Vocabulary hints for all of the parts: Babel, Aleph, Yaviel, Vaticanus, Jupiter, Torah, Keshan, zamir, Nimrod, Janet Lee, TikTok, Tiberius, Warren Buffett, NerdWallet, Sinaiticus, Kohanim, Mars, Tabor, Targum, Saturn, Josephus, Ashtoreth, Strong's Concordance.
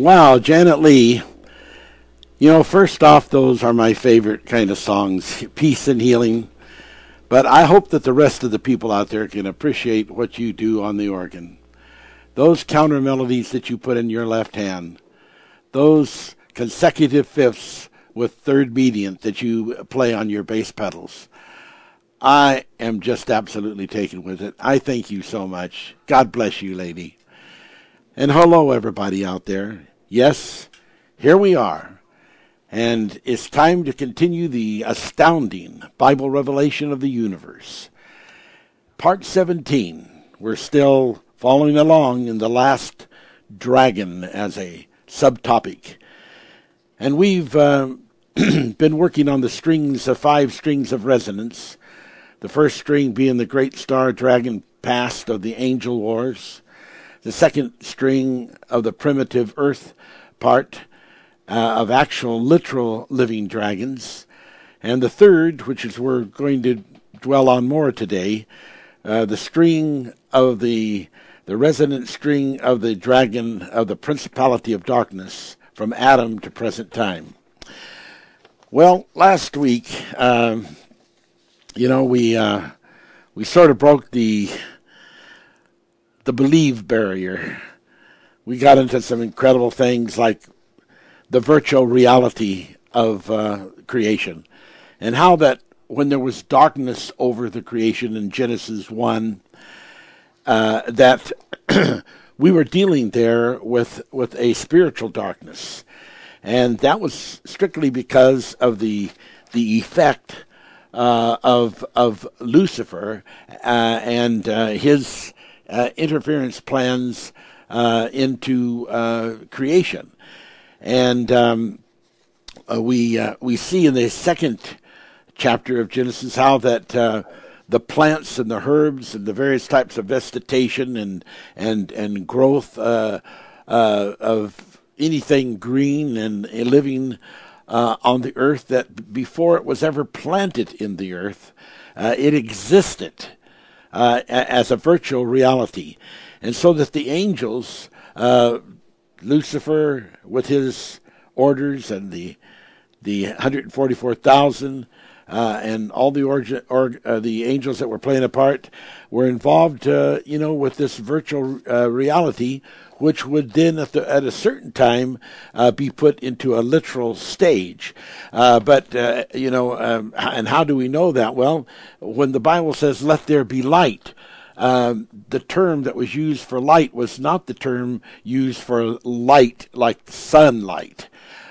Wow, Janet Lee. You know, first off, those are my favorite kind of songs, peace and healing. But I hope that the rest of the people out there can appreciate what you do on the organ. Those counter melodies that you put in your left hand, those consecutive fifths with third median that you play on your bass pedals. I am just absolutely taken with it. I thank you so much. God bless you, lady. And hello, everybody out there. Yes, here we are. And it's time to continue the astounding Bible revelation of the universe. Part 17. We're still following along in the last dragon as a subtopic. And we've been working on the strings, the five strings of resonance. The first string being the great star dragon past of the angel wars. The second string of the primitive earth part of actual literal living dragons. And the third, which is we're going to dwell on more today, the string of the resonant string of the dragon of the principality of darkness from Adam to present time. Well, last week, we sort of broke the believe barrier. We got into some incredible things like the virtual reality of creation, and how that when there was darkness over the creation in Genesis 1, that we were dealing there with a spiritual darkness, and that was strictly because of the effect of Lucifer and his interference plans into creation, and we see in the second chapter of Genesis how that the plants and the herbs and the various types of vegetation and growth of anything green and living on the earth, that before it was ever planted in the earth, it existed as a virtual reality. And so that the angels, Lucifer with his orders and the 144,000 and all the angels that were playing a part were involved, with this virtual reality, which would then at a certain time be put into a literal stage. And how do we know that? Well, when the Bible says, "Let there be light," the term that was used for light was not the term used for light like sunlight,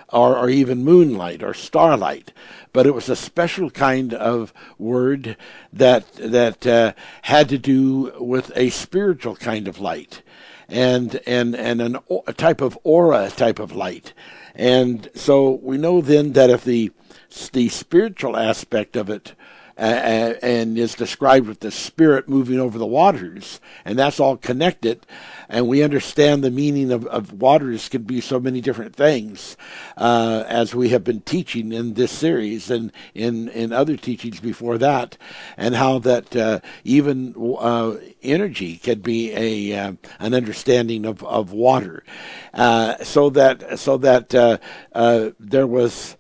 or even moonlight or starlight, but it was a special kind of word that had to do with a spiritual kind of light, and a type of aura, type of light. And so we know then that if the spiritual aspect of it and is described with the Spirit moving over the waters, and that's all connected, and we understand the meaning of waters can be so many different things, as we have been teaching in this series and in other teachings before that, and how that even energy can be an understanding of water, so that there was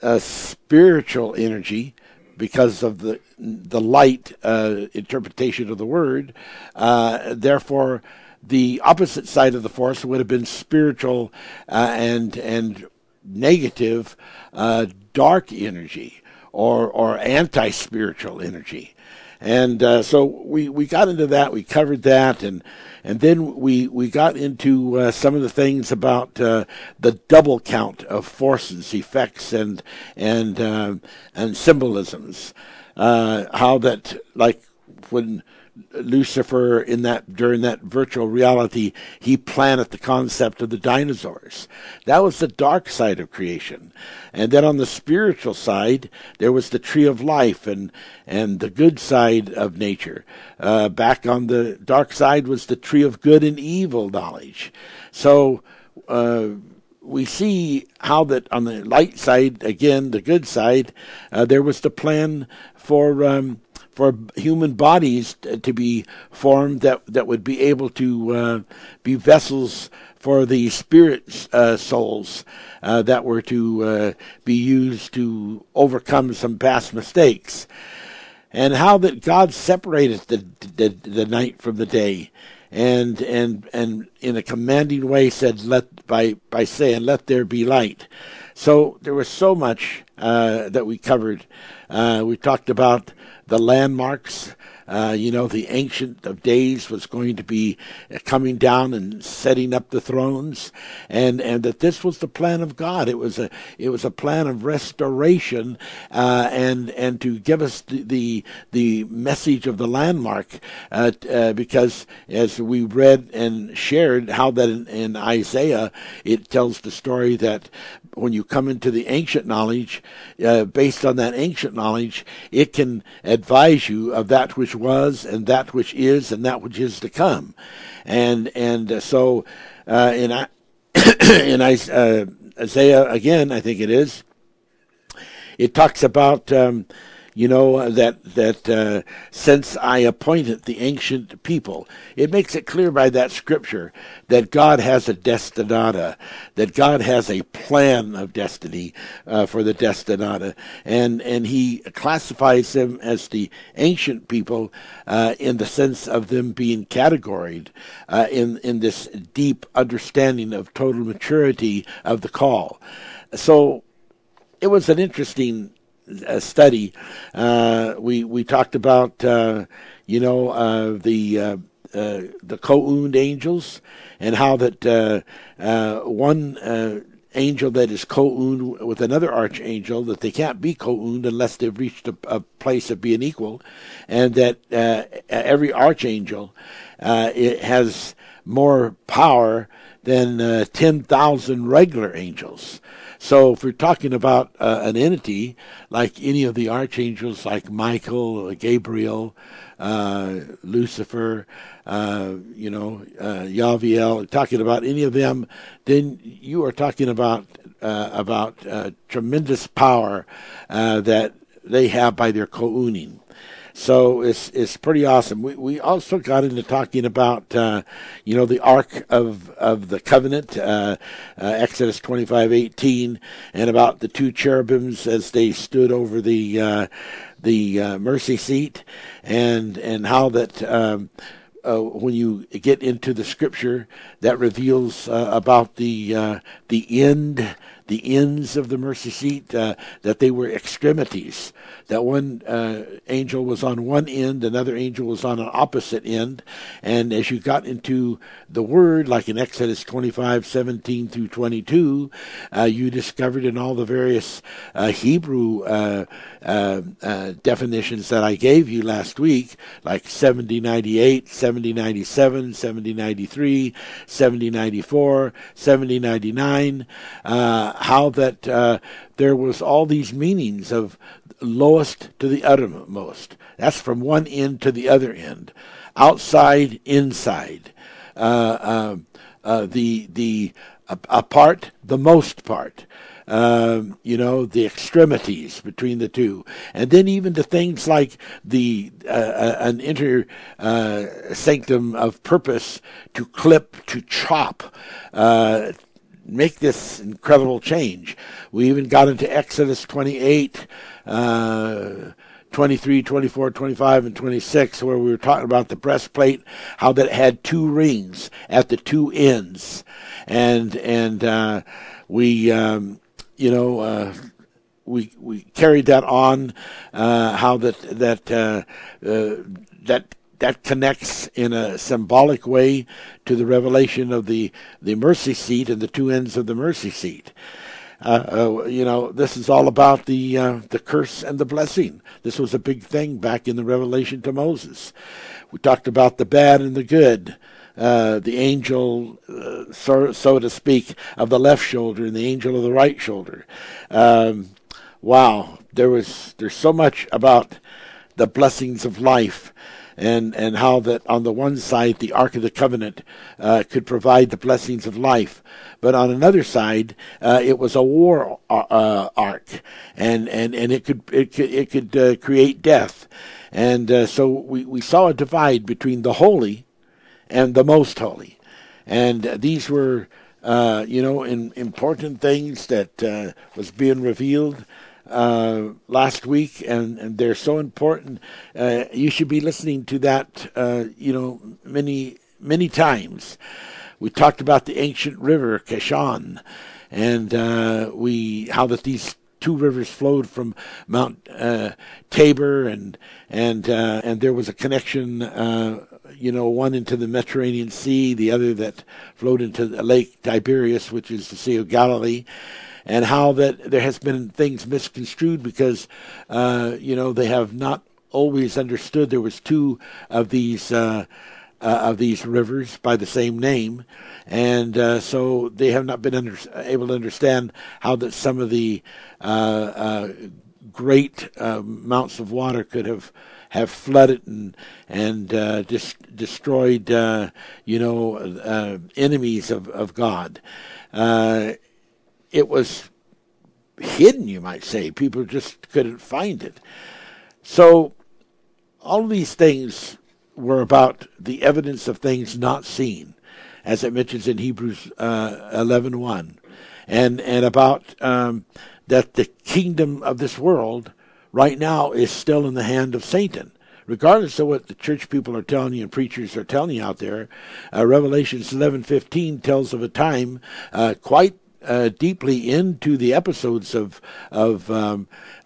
a spiritual energy because of the light interpretation of the word. Therefore, the opposite side of the force would have been spiritual and negative dark energy or anti-spiritual energy. And so we got into that, we covered that, and then we got into some of the things about the double count of forces, effects, and symbolisms. How that, like when Lucifer during that virtual reality, he planted the concept of the dinosaurs. That was the dark side of creation. And then on the spiritual side, there was the tree of life and the good side of nature. Back on the dark side was the tree of good and evil knowledge. So we see how that on the light side, again, the good side, there was the plan for human bodies to be formed that would be able to be vessels for the spirit souls that were to be used to overcome some past mistakes. And how that God separated the night from the day, and in a commanding way said, by saying, "Let there be light." So there was so much that we covered. We talked about the landmarks. The Ancient of Days was going to be coming down and setting up the thrones, and that this was the plan of God. It was a plan of restoration, and to give us the message of the landmark, because as we read and shared how that in Isaiah, it tells the story that when you come into the ancient knowledge, based on that ancient knowledge, it can advise you of that which was and that which is and that which is to come, and so in Isaiah again, I think it is. It talks about that since I appointed the ancient people, it makes it clear by that scripture that God has a destinata, that God has a plan of destiny for the destinata, and he classifies them as the ancient people in the sense of them being categorized in this deep understanding of total maturity of the call. So it was an interesting study. We talked about the co-owned angels, and how that one angel that is co-owned with another archangel, that they can't be co-owned unless they've reached a place of being equal, and that every archangel it has more power than 10,000 regular angels. So if we're talking about an entity like any of the archangels, like Michael, Gabriel, Lucifer, Yaviel, talking about any of them, then you are talking about tremendous power that they have by their co-owning. So it's pretty awesome. We also got into talking about the Ark of the Covenant, Exodus 25:18, and about the two cherubims as they stood over the mercy seat, and how that when you get into the scripture that reveals about the end. The ends of the mercy seat, that they were extremities, that one angel was on one end, another angel was on an opposite end. And as you got into the Word, like in Exodus 25:17-22, you discovered in all the various Hebrew definitions that I gave you last week, like 7098, 7097, 7093, 7094, 7099, how that there was all these meanings of lowest to the uttermost. That's from one end to the other end, outside, inside, the apart, the most part. The extremities between the two, and then even to things like the an inter sanctum of purpose, to clip, to chop. Make this incredible change. We even got into Exodus 28, 23, 24, 25, and 26, where we were talking about the breastplate, how that it had two rings at the two ends, and we carried that on, how that connects in a symbolic way to the revelation of the mercy seat and the two ends of the mercy seat. This is all about the curse and the blessing. This was a big thing back in the revelation to Moses. We talked about the bad and the good. The angel, so to speak, of the left shoulder and the angel of the right shoulder. Wow, there's so much about the blessings of life. And how that on the one side, the Ark of the Covenant could provide the blessings of life. But on another side, it was a war ark, and it could create death. And so we saw a divide between the holy and the most holy. And these were, important things that was being revealed last week, and they're so important. You should be listening to that, many, many times. We talked about the ancient river, Keshan, and how that these two rivers flowed from Mount Tabor, and there was a connection, one into the Mediterranean Sea, the other that flowed into Lake Tiberius, which is the Sea of Galilee, and how that there has been things misconstrued because, they have not always understood there was two of these rivers by the same name, and so they have not been able to understand how that some of the great amounts of water could have flooded and destroyed enemies of God. It was hidden, you might say. People just couldn't find it. So all of these things were about the evidence of things not seen, as it mentions in Hebrews 11:1, and about that the kingdom of this world right now is still in the hand of Satan. Regardless of what the church people are telling you and preachers are telling you out there, Revelation 11:15 tells of a time quite deeply into the episodes of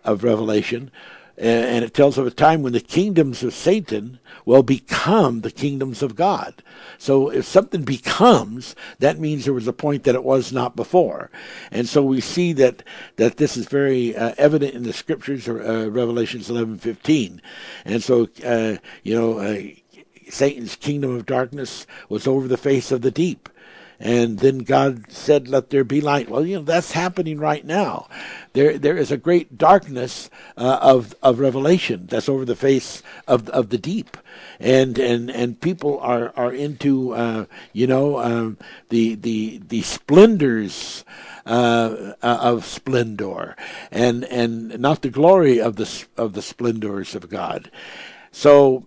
Revelation. And it tells of a time when the kingdoms of Satan will become the kingdoms of God. So if something becomes, that means there was a point that it was not before. And so we see that this is very evident in the scriptures, Revelations 11:15. And so, Satan's kingdom of darkness was over the face of the deep. And then God said, "Let there be light." Well, that's happening right now. There is a great darkness of revelation that's over the face of the deep, and people are into the splendors of splendor, and not the glory of the splendors of God. So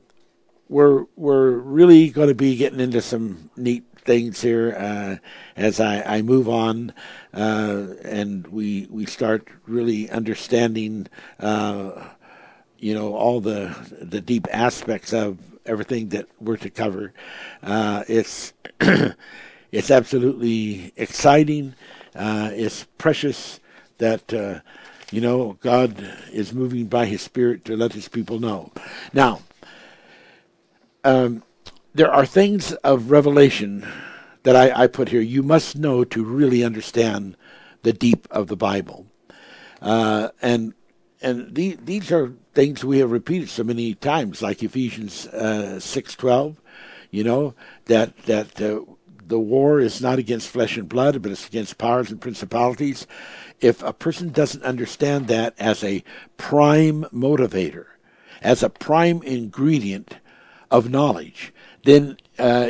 we're really going to be getting into some neat things here as I move on, and we start really understanding all the deep aspects of everything that we're to cover. It's it's absolutely exciting. It's precious that God is moving by His Spirit to let His people know. Now, there are things of revelation that I put here. You must know to really understand the deep of the Bible. These are things we have repeated so many times, like Ephesians 6:12, that the war is not against flesh and blood, but it's against powers and principalities. If a person doesn't understand that as a prime motivator, as a prime ingredient of knowledge, then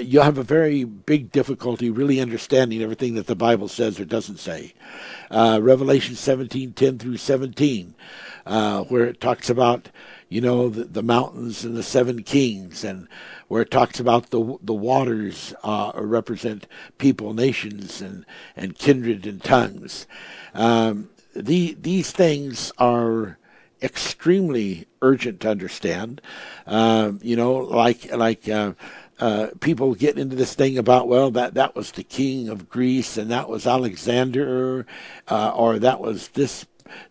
you'll have a very big difficulty really understanding everything that the Bible says or doesn't say. Revelation 17:10-17, where it talks about, the mountains and the seven kings, and where it talks about the waters represent people, nations, and kindred and tongues. These things are extremely urgent to understand. People get into this thing about, well, that was the king of Greece, and that was Alexander, or that was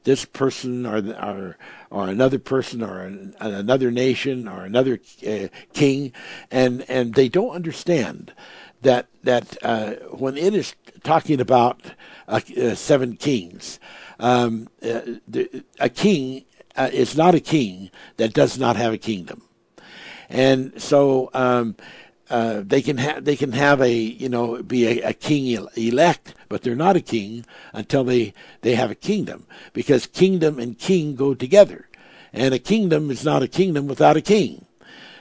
this person, or another person, or another nation, or another king, and they don't understand that when it is talking about seven kings, a king is not a king that does not have a kingdom. And so they can have be a king elect, but they're not a king until they have a kingdom, because kingdom and king go together, and a kingdom is not a kingdom without a king.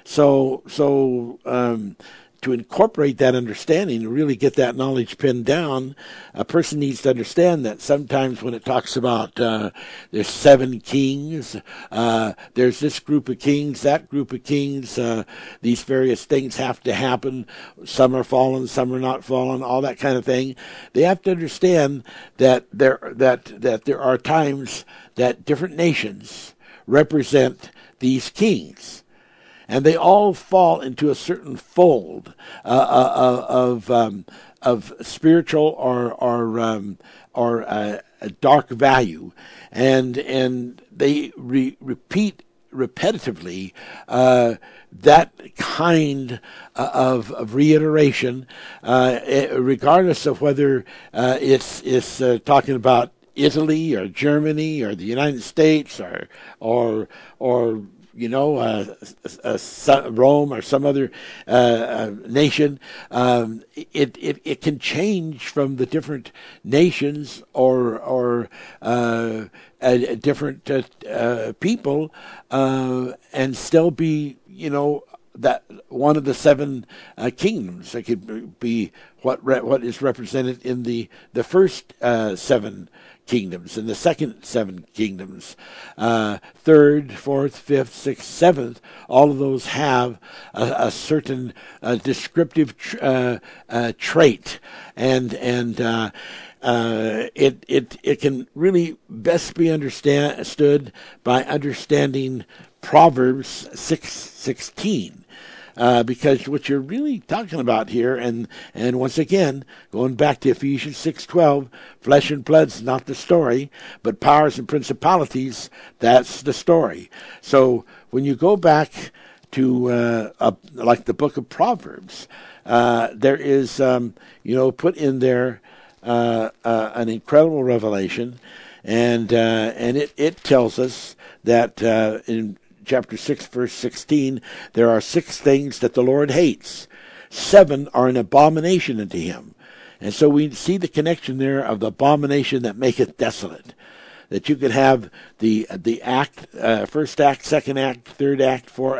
So to incorporate that understanding and really get that knowledge pinned down, a person needs to understand that sometimes when it talks about there's 7 kings, there's this group of kings, that group of kings, these various things have to happen. Some are fallen, some are not fallen, all that kind of thing. They have to understand that there are times that different nations represent these kings. And they all fall into a certain fold of spiritual or dark value, and they repeat repetitively that kind of reiteration, regardless of whether it's talking about Italy or Germany or the United States or Rome or some other nation. It can change from the different nations or different people and still be, that one of the 7 kingdoms. It could be what is represented in the first 7 kingdoms, and the second 7 kingdoms, 3rd, 4th, 5th, 6th, 7th. All of those have a certain descriptive trait, and it can really best be understood by understanding Proverbs 6:16. Because what you're really talking about here, and once again, going back to Ephesians 6:12, flesh and blood's not the story, but powers and principalities, that's the story. So when you go back to like the book of Proverbs, there is put in there an incredible revelation, and it tells us that in Chapter 6, verse 16, there are 6 things that the Lord hates. 7 are an abomination unto him. And so we see the connection there of the abomination that maketh desolate. That you could have the act, first act, second act, third act, fourth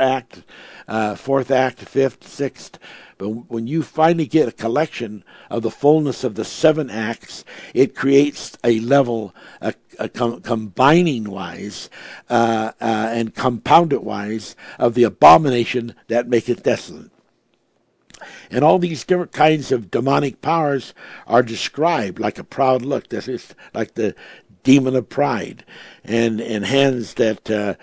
act, fifth, sixth. But when you finally get a collection of the fullness of the 7 acts, it creates a level, combining-wise and compounded-wise, of the abomination that maketh desolate. And all these different kinds of demonic powers are described like a proud look. This is like the demon of pride, and hands that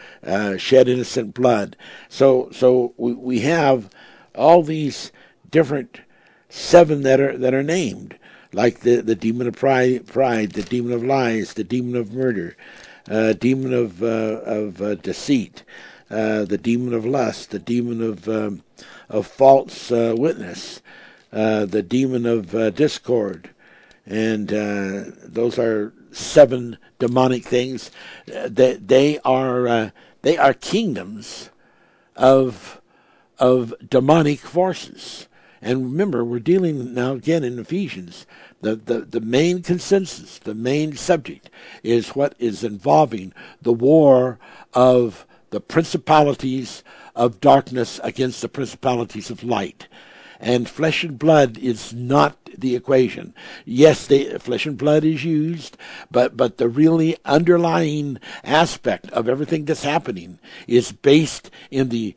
shed innocent blood. So we have all these different 7 that are named, like the demon of pride, the demon of lies, the demon of murder, demon of deceit, the demon of lust, the demon of false witness, the demon of discord, and those are 7 demonic things. They are kingdoms of demonic forces. And remember, we're dealing now again in Ephesians. The main consensus, the main subject, is what is involving the war of the principalities of darkness against the principalities of light. And flesh and blood is not the equation. Yes, flesh and blood is used, but the really underlying aspect of everything that's happening is based in the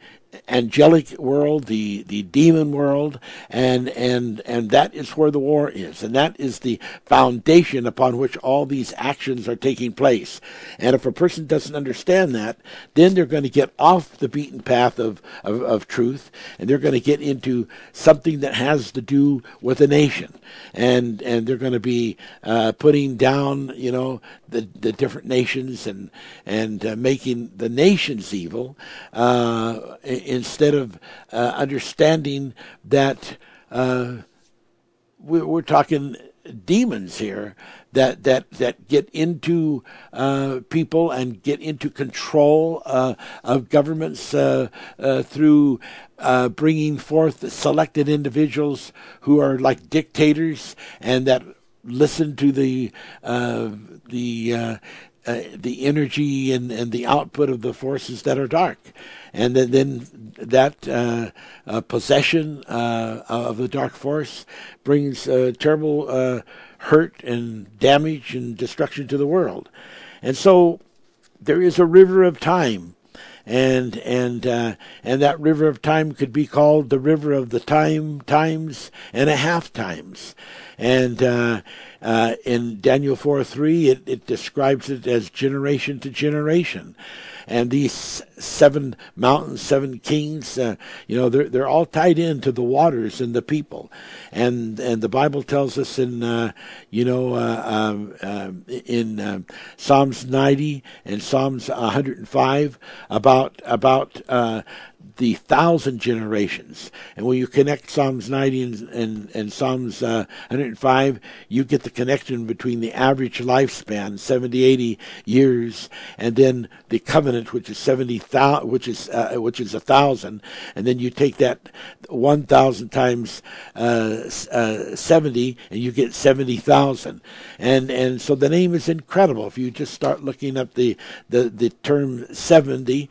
angelic world, the demon world, and that is where the war is, and that is the foundation upon which all these actions are taking place. And if a person doesn't understand that, then they're going to get off the beaten path of truth, and they're going to get into something that has to do with a nation, and they're going to be putting down the different nations and making the nations evil, instead of understanding that we're talking demons here that get into people and get into control of governments through bringing forth selected individuals who are like dictators and that listen to the the energy and the output of the forces that are dark. And then that possession of the dark force brings terrible hurt and damage and destruction to the world. And so there is a river of time, and that river of time could be called the river of the times and a half times. And in Daniel 4:3, it describes it as generation to generation. And these seven mountains, seven kings, they're all tied into the waters and the people. And the Bible tells us in Psalms 90 and Psalms 105 about the 1,000 generations. And when you connect Psalms 90 and Psalms 105, you get the connection between the average lifespan, 70, 80 years, and then the covenant, which is 70,000, which is 1,000, and then you take that 1,000 times 70, and you get 70,000. And so the name is incredible. If you just start looking up the term 70,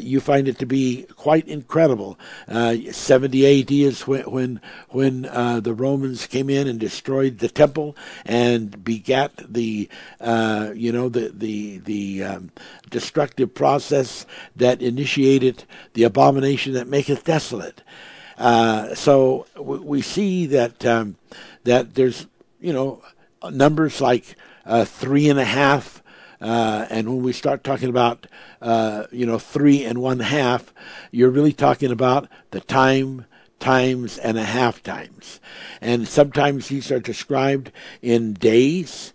you find it to be quite incredible. 70 A.D. is when the Romans came in and destroyed the temple and begat the destructive process that initiated the abomination that maketh desolate. So we see that there's numbers like 3.5. And when we start talking about 3.5, you're really talking about the time, times, and a half times. And sometimes these are described in days,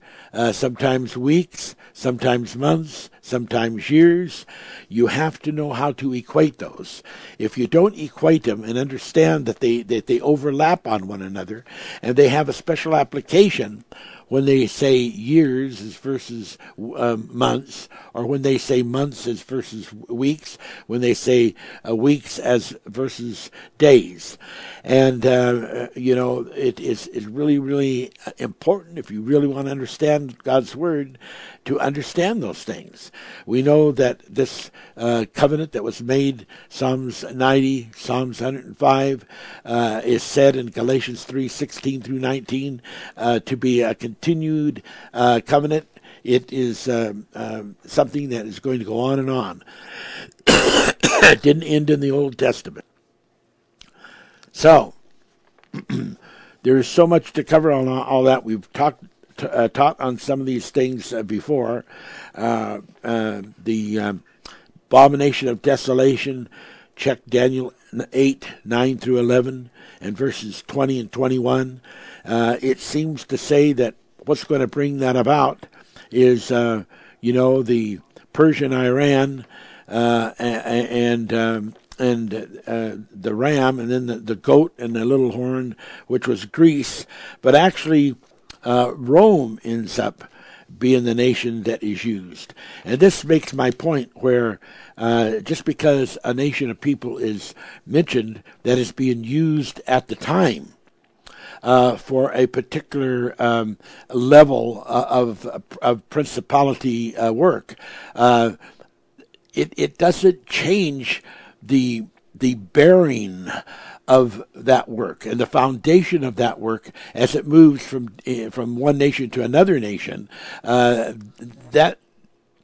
sometimes weeks, sometimes months, sometimes years. You have to know how to equate those. If you don't equate them and understand that they overlap on one another, and they have a special application when they say years as versus months, or when they say months as versus weeks, when they say weeks as versus days. And, it is really, really important, if you really want to understand God's Word, to understand those things. We know that this covenant that was made, Psalms 90, Psalms 105, is said in Galatians 3:16 through 19 to be a continued covenant. It is something that is going to go on and on. It didn't end in the Old Testament. So there is so much to cover on all that. We've taught on some of these things before. The abomination of desolation. Check Daniel 8, 9 through 11, and verses 20 and 21. It seems to say that what's going to bring that about is, the Persian Iran and the ram, and then the goat and the little horn, which was Greece. But actually, Rome ends up being the nation that is used. And this makes my point where just because a nation of people is mentioned that is being used at the time, for a particular level of principality work, it doesn't change the bearing of that work and the foundation of that work as it moves from one nation to another nation. That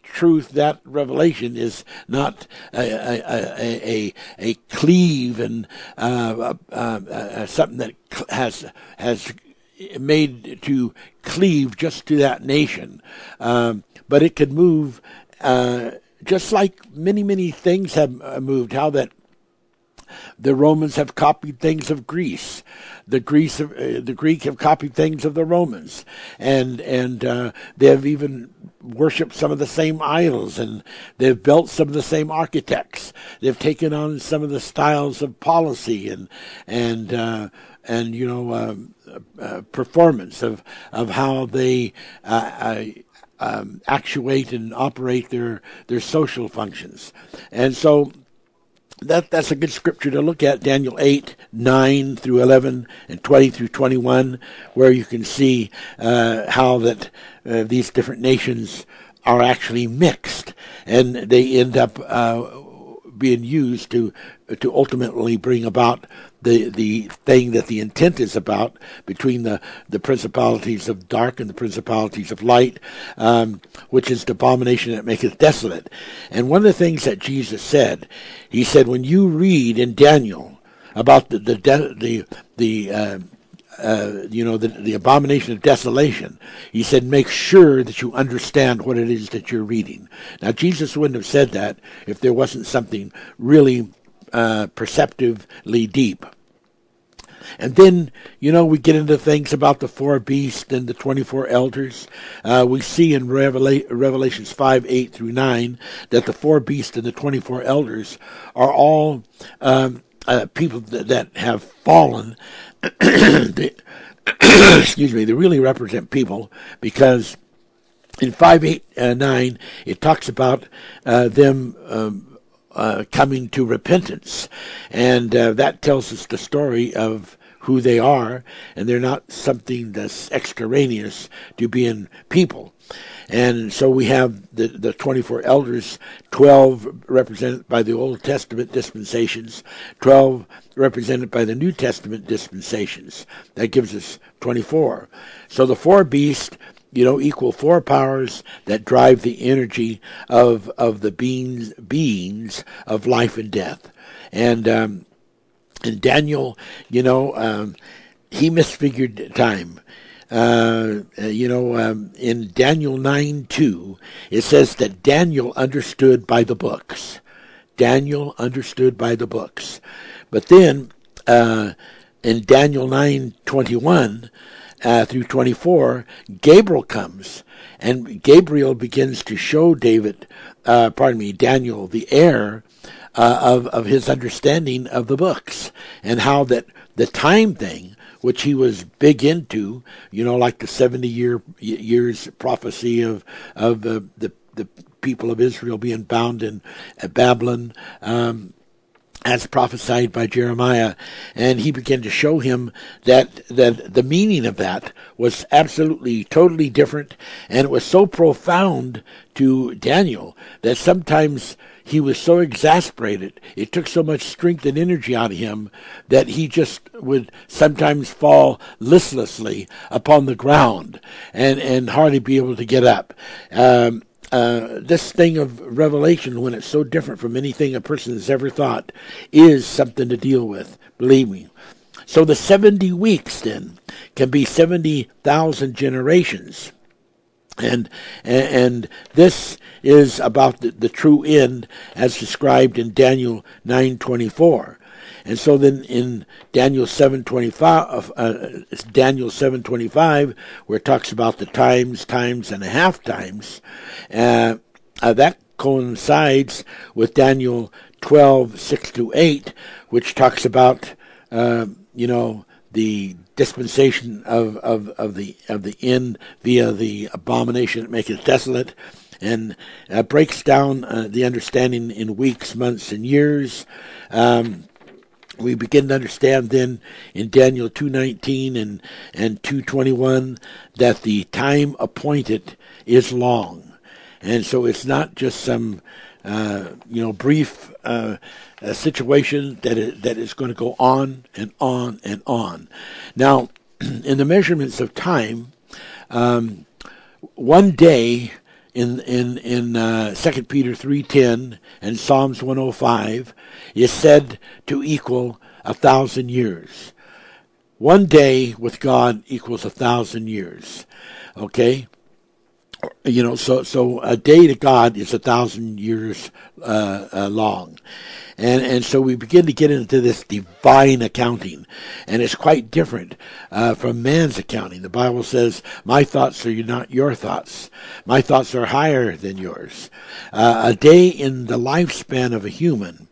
truth, that revelation, is not a cleave and something that has made to cleave just to that nation, but it could move just like many things have moved. How that the Romans have copied things of Greece. The Greek have copied things of the Romans, and they have even worshipped some of the same idols, and they've built some of the same architects. They've taken on some of the styles of policy and performance of how they actuate and operate their social functions, and so. That's a good scripture to look at, Daniel 8, 9 through 11, and 20 through 21, where you can see how that these different nations are actually mixed, and they end up being used to ultimately bring about the thing that the intent is about, between the principalities of dark and the principalities of light, which is the abomination that maketh desolate. And one of the things that Jesus said, he said, when you read in Daniel about the abomination of desolation, he said, make sure that you understand what it is that you're reading. Now, Jesus wouldn't have said that if there wasn't something really perceptively deep. And then, we get into things about the four beasts and the 24 elders. We see in Revelations 5, 8 through 9 that the four beasts and the 24 elders are all people that have fallen. Excuse me, they really represent people, because in 5:8-9 it talks about them coming to repentance, and that tells us the story of who they are, and they're not something that's extraneous to being people. And so we have the 24 elders, 12 represented by the Old Testament dispensations, 12 represented by the New Testament dispensations. That gives us 24. So the four beasts, equal four powers that drive the energy of the beings of life and death. And Daniel, he misfigured time. In Daniel 9:2, it says that Daniel understood by the books. Daniel understood by the books. But then, in Daniel 9:21 through 24, Gabriel comes, and Gabriel begins to show Daniel, the heir, of his understanding of the books, and how that the time thing, which he was big into, like the 70 years prophecy of the people of Israel being bound in Babylon, as prophesied by Jeremiah, and he began to show him that the meaning of that was absolutely, totally different, and it was so profound to Daniel that sometimes he was so exasperated, it took so much strength and energy out of him that he just would sometimes fall listlessly upon the ground and hardly be able to get up. This thing of revelation, when it's so different from anything a person has ever thought, is something to deal with, believe me. So the 70 weeks then can be 70,000 generations, and this is about the true end as described in Daniel 9:24. And so then in Daniel 7:25, where it talks about the times, and a half times, that coincides with Daniel 12:6-8, which talks about the dispensation of the end via the abomination that maketh desolate, and breaks down the understanding in weeks, months, and years. We begin to understand then in Daniel 2:19 and 2:21 that the time appointed is long, and so it's not just some brief situation that is going to go on and on and on. Now, in the measurements of time, 1 day in 2 Peter 3:10 and Psalms 105 is said to equal 1,000 years. 1 day with God equals 1,000 years. Okay, so a day to God is 1,000 years long, and so we begin to get into this divine accounting, and it's quite different from man's accounting. The Bible says, "My thoughts are not your thoughts; my thoughts are higher than yours." A day in the lifespan of a human,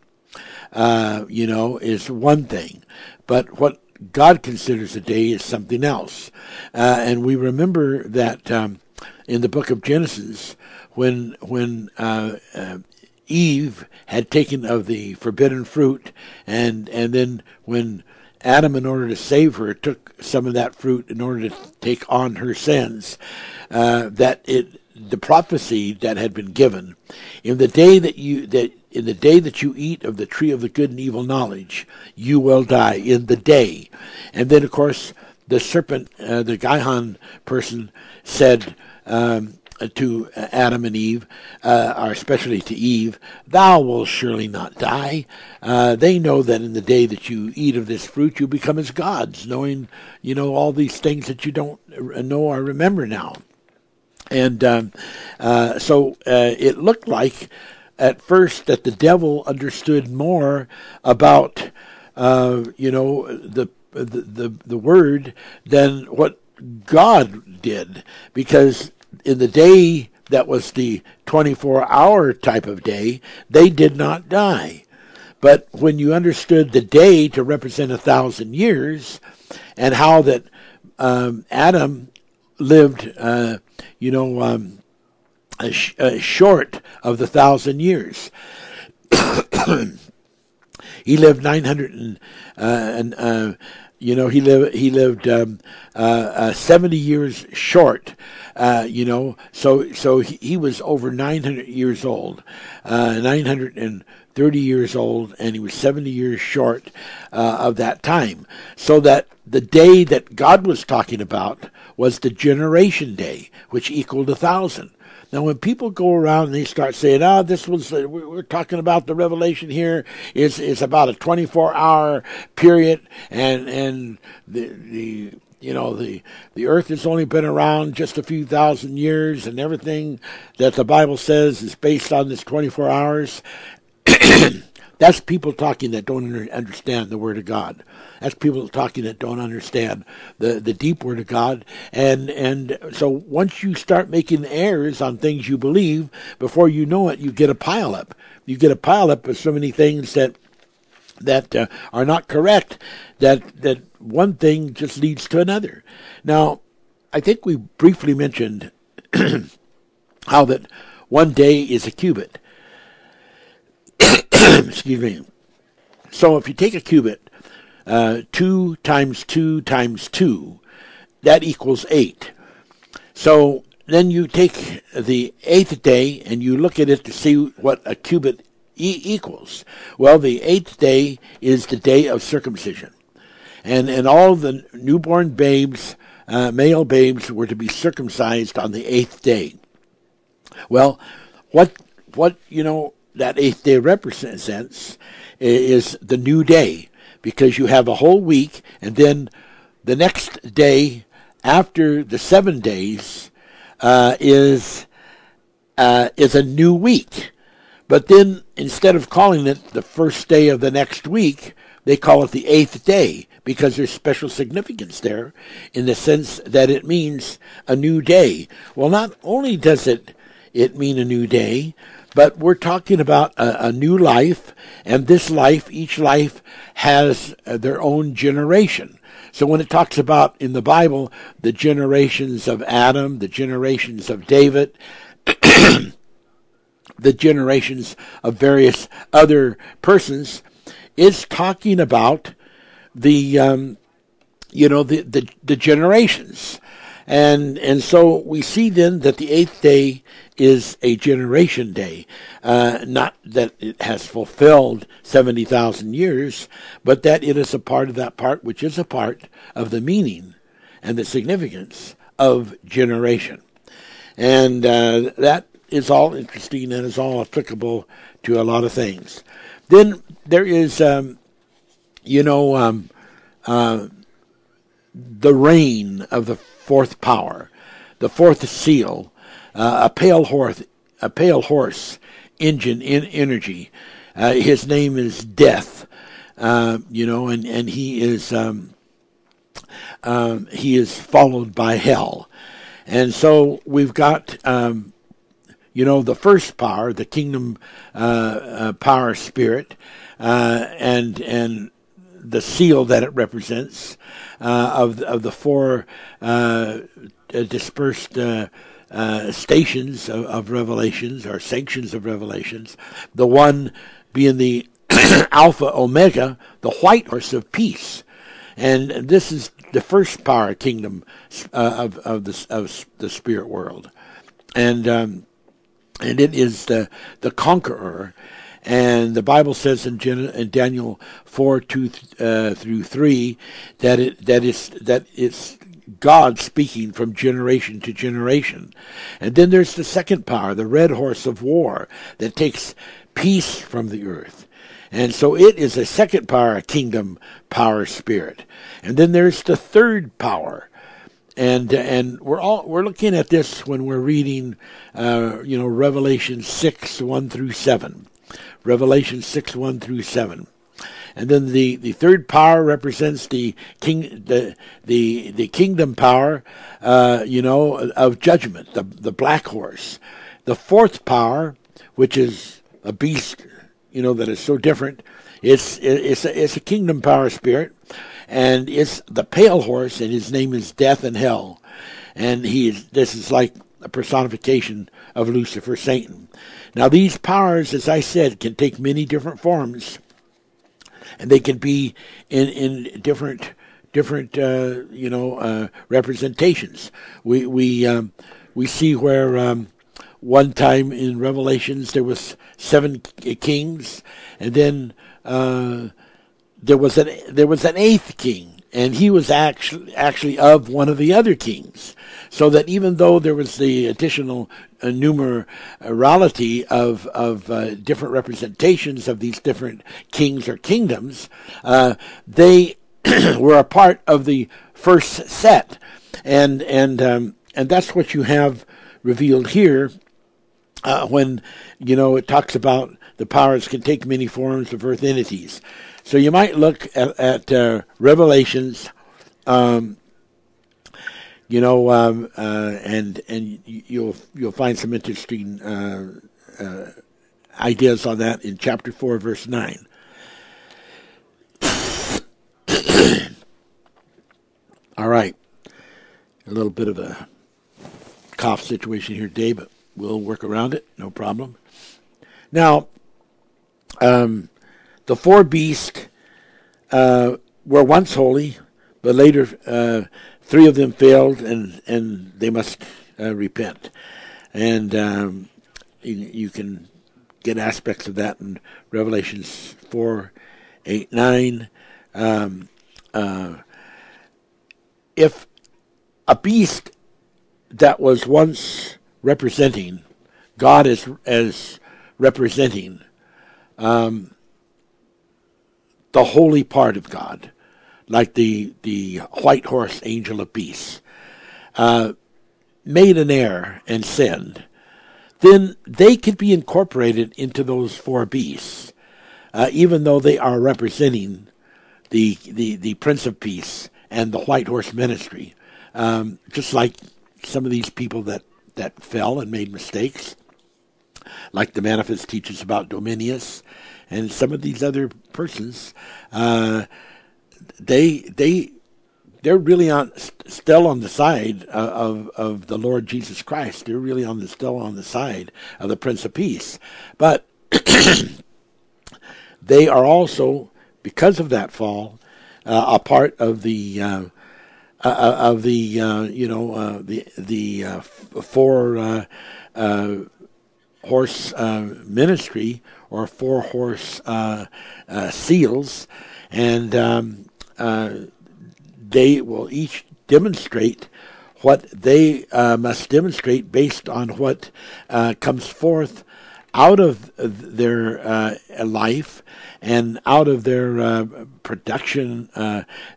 is one thing, but what God considers a day is something else. And we remember that in the book of Genesis, when Eve had taken of the forbidden fruit, and then when Adam, in order to save her, took some of that fruit in order to take on her sins, that it the prophecy that had been given, in the day that you eat of the tree of the good and evil knowledge, you will die in the day. And then, of course, the serpent, the Gaihan person, said to Adam and Eve, or especially to Eve, "Thou wilt surely not die. They know that in the day that you eat of this fruit, you become as gods, knowing, you know, all these things that you don't know or remember now." And so it looked like at first that the devil understood more about, the word than what God did, because in the day that was the 24-hour type of day, they did not die. But when you understood the day to represent 1,000 years, and how that Adam lived, short of the 1,000 years. He lived 900 He lived 70 years short. So he was over 900 years old, 930 years old, and he was 70 years short of that time. So that the day that God was talking about was the generation day, which equaled 1,000. Now, when people go around and they start saying, we're talking about the revelation here is about a 24-hour period, and the earth has only been around just a few thousand years, and everything that the Bible says is based on this 24 hours. That's people talking that don't understand the Word of God. That's people talking that don't understand the deep Word of God. And so once you start making errors on things you believe, before you know it, you get a pileup. You get a pileup of so many things that are not correct, that one thing just leads to another. Now, I think we briefly mentioned how that one day is a cubit. Excuse me. So if you take a cubit, 2 times 2 times 2, that equals 8. So then you take the 8th day and you look at it to see what a cubit equals. Well, the 8th day is the day of circumcision. And all the newborn babes, male babes, were to be circumcised on the 8th day. Well, what that 8th day represents is the new day, because you have a whole week, and then the next day after the 7 days is a new week. But then, instead of calling it the first day of the next week, they call it the 8th day, because there's special significance there in the sense that it means a new day. Well, not only does it mean a new day, but we're talking about a new life, and this life, each life, has their own generation. So when it talks about, in the Bible, the generations of Adam, the generations of David, the generations of various other persons, it's talking about the generations. And so we see then that the 8th day is a generation day. Not that it has fulfilled 70,000 years, but that it is a part of that part, which is a part of the meaning and the significance of generation. And that is all interesting and is all applicable to a lot of things. Then there is, the reign of the fourth power, the fourth seal, a pale horse, engine in energy. His name is Death, and he is followed by Hell. And so we've got the first power, the kingdom power spirit, and the seal that it represents, of the four dispersed stations of revelations, or sanctions of revelations, the one being the Alpha Omega, the white horse of peace. And this is the first power kingdom of the spirit world. and it is the conqueror. And the Bible says in Daniel 4:2-3 that it's God speaking from generation to generation. And then there's the second power, the red horse of war, that takes peace from the earth. And so it is a second power, a kingdom power spirit. And then there's the third power. And we're looking at this when we're reading Revelation 6:1-7. Revelation 6:1-7. And then the third power represents the kingdom power, of judgment, the black horse. The fourth power, which is a beast, that is so different, it's a kingdom power spirit, and it's the pale horse, and his name is Death and Hell, and this is like a personification of Lucifer, Satan. Now these powers, as I said, can take many different forms. And they can be in different representations. We see where one time in Revelations there was seven kings, and then there was an eighth king. And he was actually of one of the other kings, so that even though there was the additional numerality of different representations of these different kings or kingdoms, they were a part of the first set, and that's what you have revealed here when it talks about the powers can take many forms of earth entities. So you might look at Revelations, and you'll find some interesting ideas on that in chapter 4, verse 9. All right, a little bit of a cough situation here today, but we'll work around it, no problem. Now, the four beasts were once holy, but later three of them failed, and they must repent. And you can get aspects of that in Revelations 4:8-9. If a beast that was once representing God as representing the holy part of God, like the white horse angel of peace, made an error and sinned, then they could be incorporated into those four beasts, even though they are representing the Prince of Peace and the white horse ministry, just like some of these people that fell and made mistakes, like the Manifest teaches about Dominius. And some of these other persons, they're really still on the side of the Lord Jesus Christ. They're really still on the side of the Prince of Peace. But they are also, because of that fall, a part of the four horse ministry, or four horse seals, and they will each demonstrate what they must demonstrate based on what comes forth out of their life and out of their production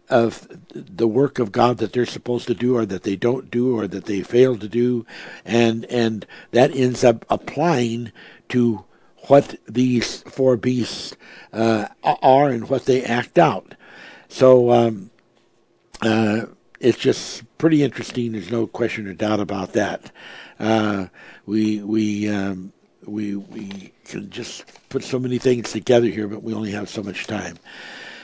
of the work of God that they're supposed to do, or that they don't do, or that they fail to do, and that ends up applying to what these four beasts are and what they act out. So it's just pretty interesting. There's no question or doubt about that. We can just put so many things together here, but we only have so much time.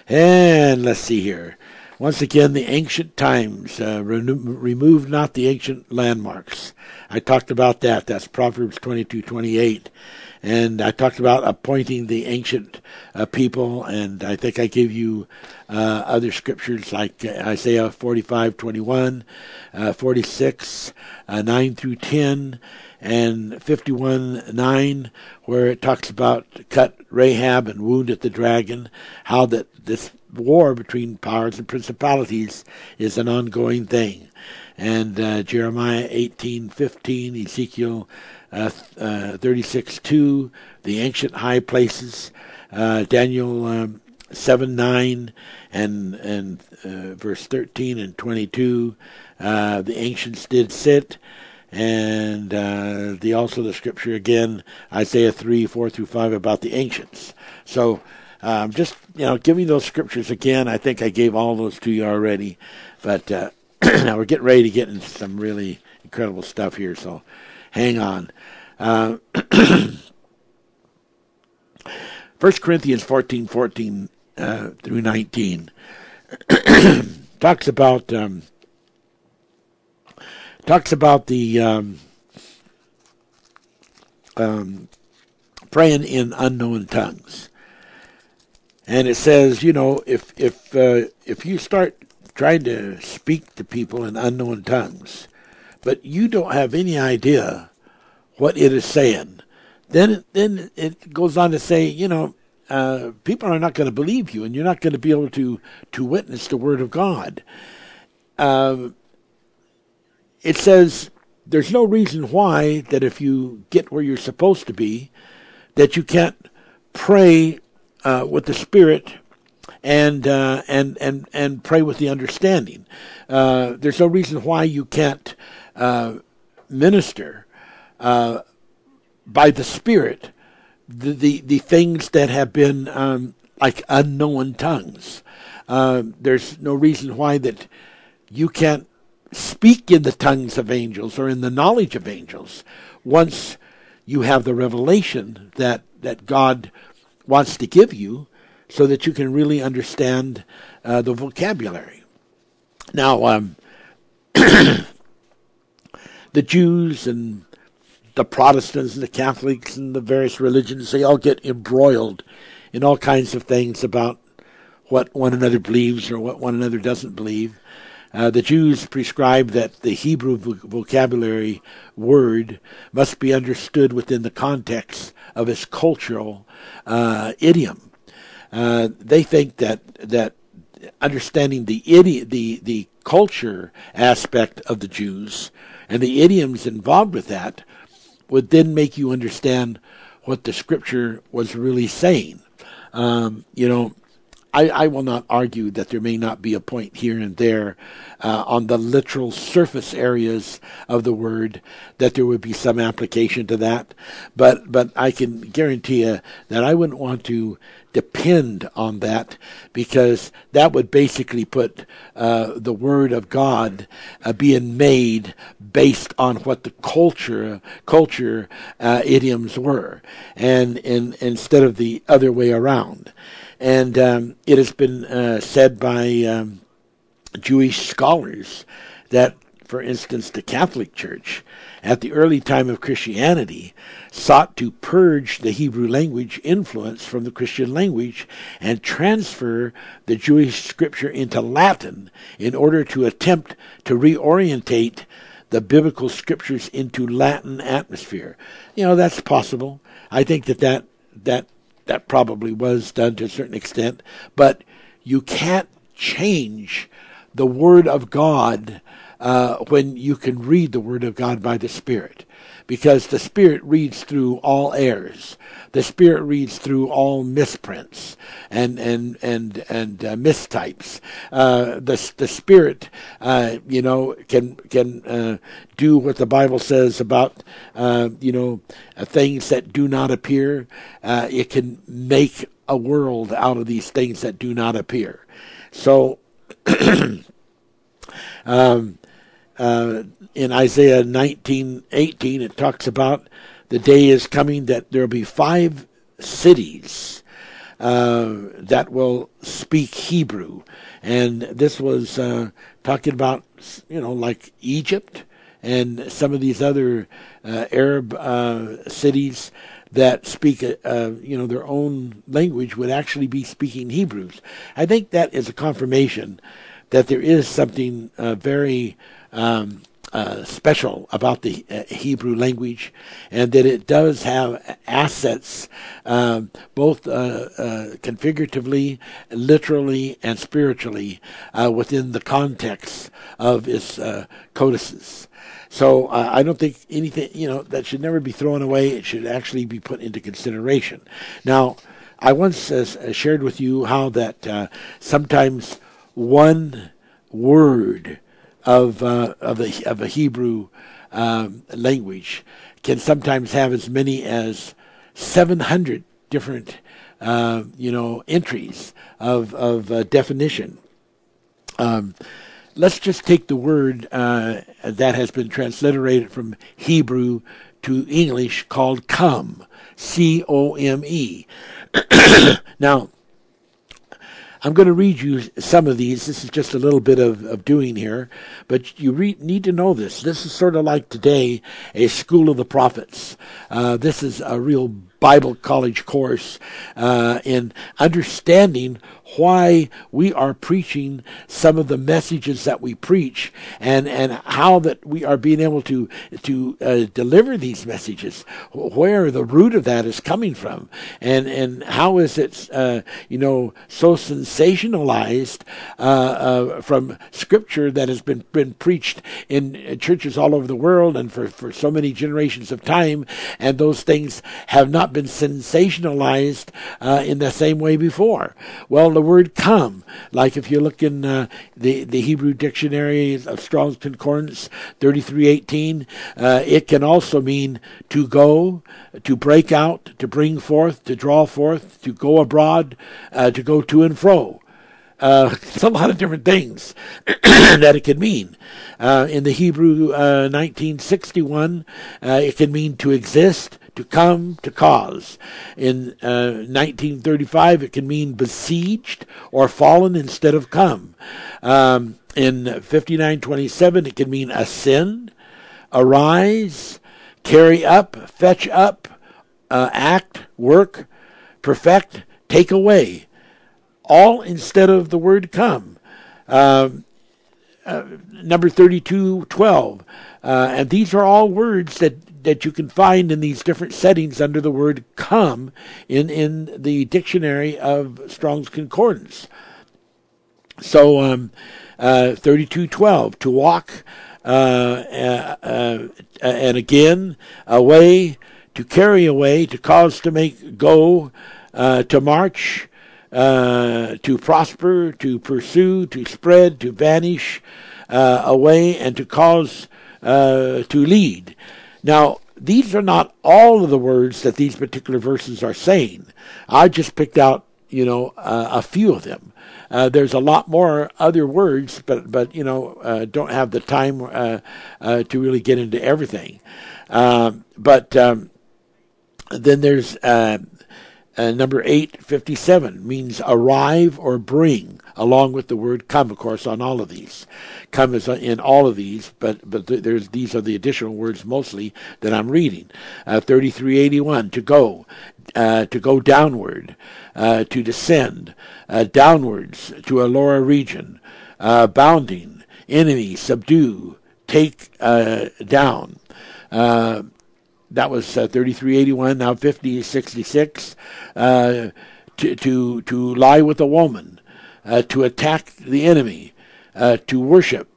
And let's see here. Once again, the ancient times, remove not the ancient landmarks. I talked about that. That's Proverbs 22:28. And I talked about appointing the ancient people. And I think I gave you other scriptures like Isaiah 45:21, 46, 9-10. and 51:9, where it talks about cut Rahab and wound at the dragon, how that this war between powers and principalities is an ongoing thing. And Jeremiah 18:15, Ezekiel 36:2, the ancient high places, Daniel 7:9 and verse 13 and 22, the ancients did sit, and also the scripture again, Isaiah 3:4-5 about the ancients. So just giving those scriptures again. I think I gave all those to you already, but now we're getting ready to get into some really incredible stuff here. So hang on. 1 Corinthians 14:14 through 19 talks about the praying in unknown tongues, and it says, if you start trying to speak to people in unknown tongues, but you don't have any idea what it is saying, then it goes on to say, people are not going to believe you, and you're not going to be able to witness the Word of God. It says there's no reason why that if you get where you're supposed to be, that you can't pray with the Spirit and pray with the understanding. There's no reason why you can't minister by the Spirit, the things that have been like unknown tongues. There's no reason why that you can't speak in the tongues of angels or in the knowledge of angels once you have the revelation that God wants to give you, so that you can really understand the vocabulary. Now, the Jews and the Protestants and the Catholics and the various religions, they all get embroiled in all kinds of things about what one another believes or what one another doesn't believe. The Jews prescribe that the Hebrew vocabulary word must be understood within the context of its cultural idiom. They think that understanding the culture aspect of the Jews and the idioms involved with that would then make you understand what the scripture was really saying. I will not argue that there may not be a point here and there on the literal surface areas of the word that there would be some application to that, but I can guarantee you that I wouldn't want to depend on that, because that would basically put the Word of God being made based on what the culture idioms were, and instead of the other way around. And it has been said by Jewish scholars that, for instance, the Catholic Church, at the early time of Christianity, sought to purge the Hebrew language influence from the Christian language and transfer the Jewish scripture into Latin in order to attempt to reorientate the biblical scriptures into Latin atmosphere. That's possible. I think that probably was done to a certain extent, but you can't change the Word of God when you can read the Word of God by the Spirit, because the Spirit reads through all errors. The Spirit reads through all misprints and mistypes. The Spirit, can do what the Bible says about things that do not appear. It can make a world out of these things that do not appear. So. In Isaiah 19:18, it talks about the day is coming that there will be 5 cities that will speak Hebrew. And this was talking about, like Egypt and some of these other Arab cities that speak, their own language would actually be speaking Hebrews. I think that is a confirmation that there is something very special about the Hebrew language, and that it does have assets both configuratively, literally, and spiritually within the context of its codices. So I don't think anything, that should never be thrown away. It should actually be put into consideration. Now, I once shared with you how that sometimes one word of a Hebrew language can sometimes have as many as 700 different entries of definition. Let's just take the word that has been transliterated from Hebrew to English called come, C-O-M-E. Now, I'm going to read you some of these. This is just a little bit of doing here, but you need to know this. This is sort of like today, a school of the prophets. This is a real Bible college course in understanding why we are preaching some of the messages that we preach, and how that we are being able to deliver these messages, where the root of that is coming from, and how is it so sensationalized from Scripture that has been preached in churches all over the world and for so many generations of time, and those things have not been sensationalized in the same way before. Well, the word come, like if you look in the Hebrew dictionary of Strong's Concordance 3318, it can also mean to go, to break out, to bring forth, to draw forth, to go abroad, to go to and fro. It's a lot of different things that it can mean. In the Hebrew 1961, it can mean to exist, to come, to cause. In 1935, it can mean besieged or fallen instead of come. In 5927, it can mean ascend, arise, carry up, fetch up, act, work, perfect, take away. All instead of the word come. Number 3212. And these are all words that you can find in these different settings under the word come in the dictionary of Strong's Concordance. So 3212, to walk, and again, away, to carry away, to cause to make go, to march, to prosper, to pursue, to spread, to vanish, away, and to cause, to lead. Now, these are not all of the words that these particular verses are saying. I just picked out, a few of them. There's a lot more other words, but don't have the time to really get into everything. Then there's number 857 means arrive or bring, along with the word come, of course, on all of these. Come is in all of these, but these are the additional words mostly that I'm reading. 3381, to go downward, to descend, downwards to a lower region, bounding, enemy, subdue, take down. That was 3381, now 5066, to lie with a woman, to attack the enemy, to worship,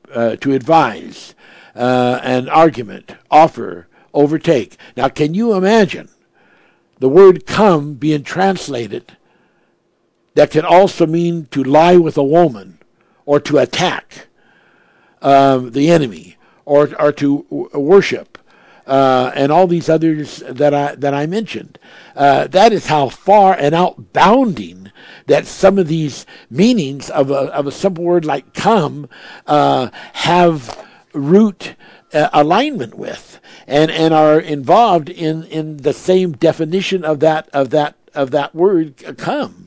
to advise, an argument, offer, overtake. Now, can you imagine the word come being translated that can also mean to lie with a woman, or to attack the enemy, or to worship? And all these others that I mentioned. That is how far and outbounding that some of these meanings of a simple word like come have root alignment with, and are involved in the same definition of that word come.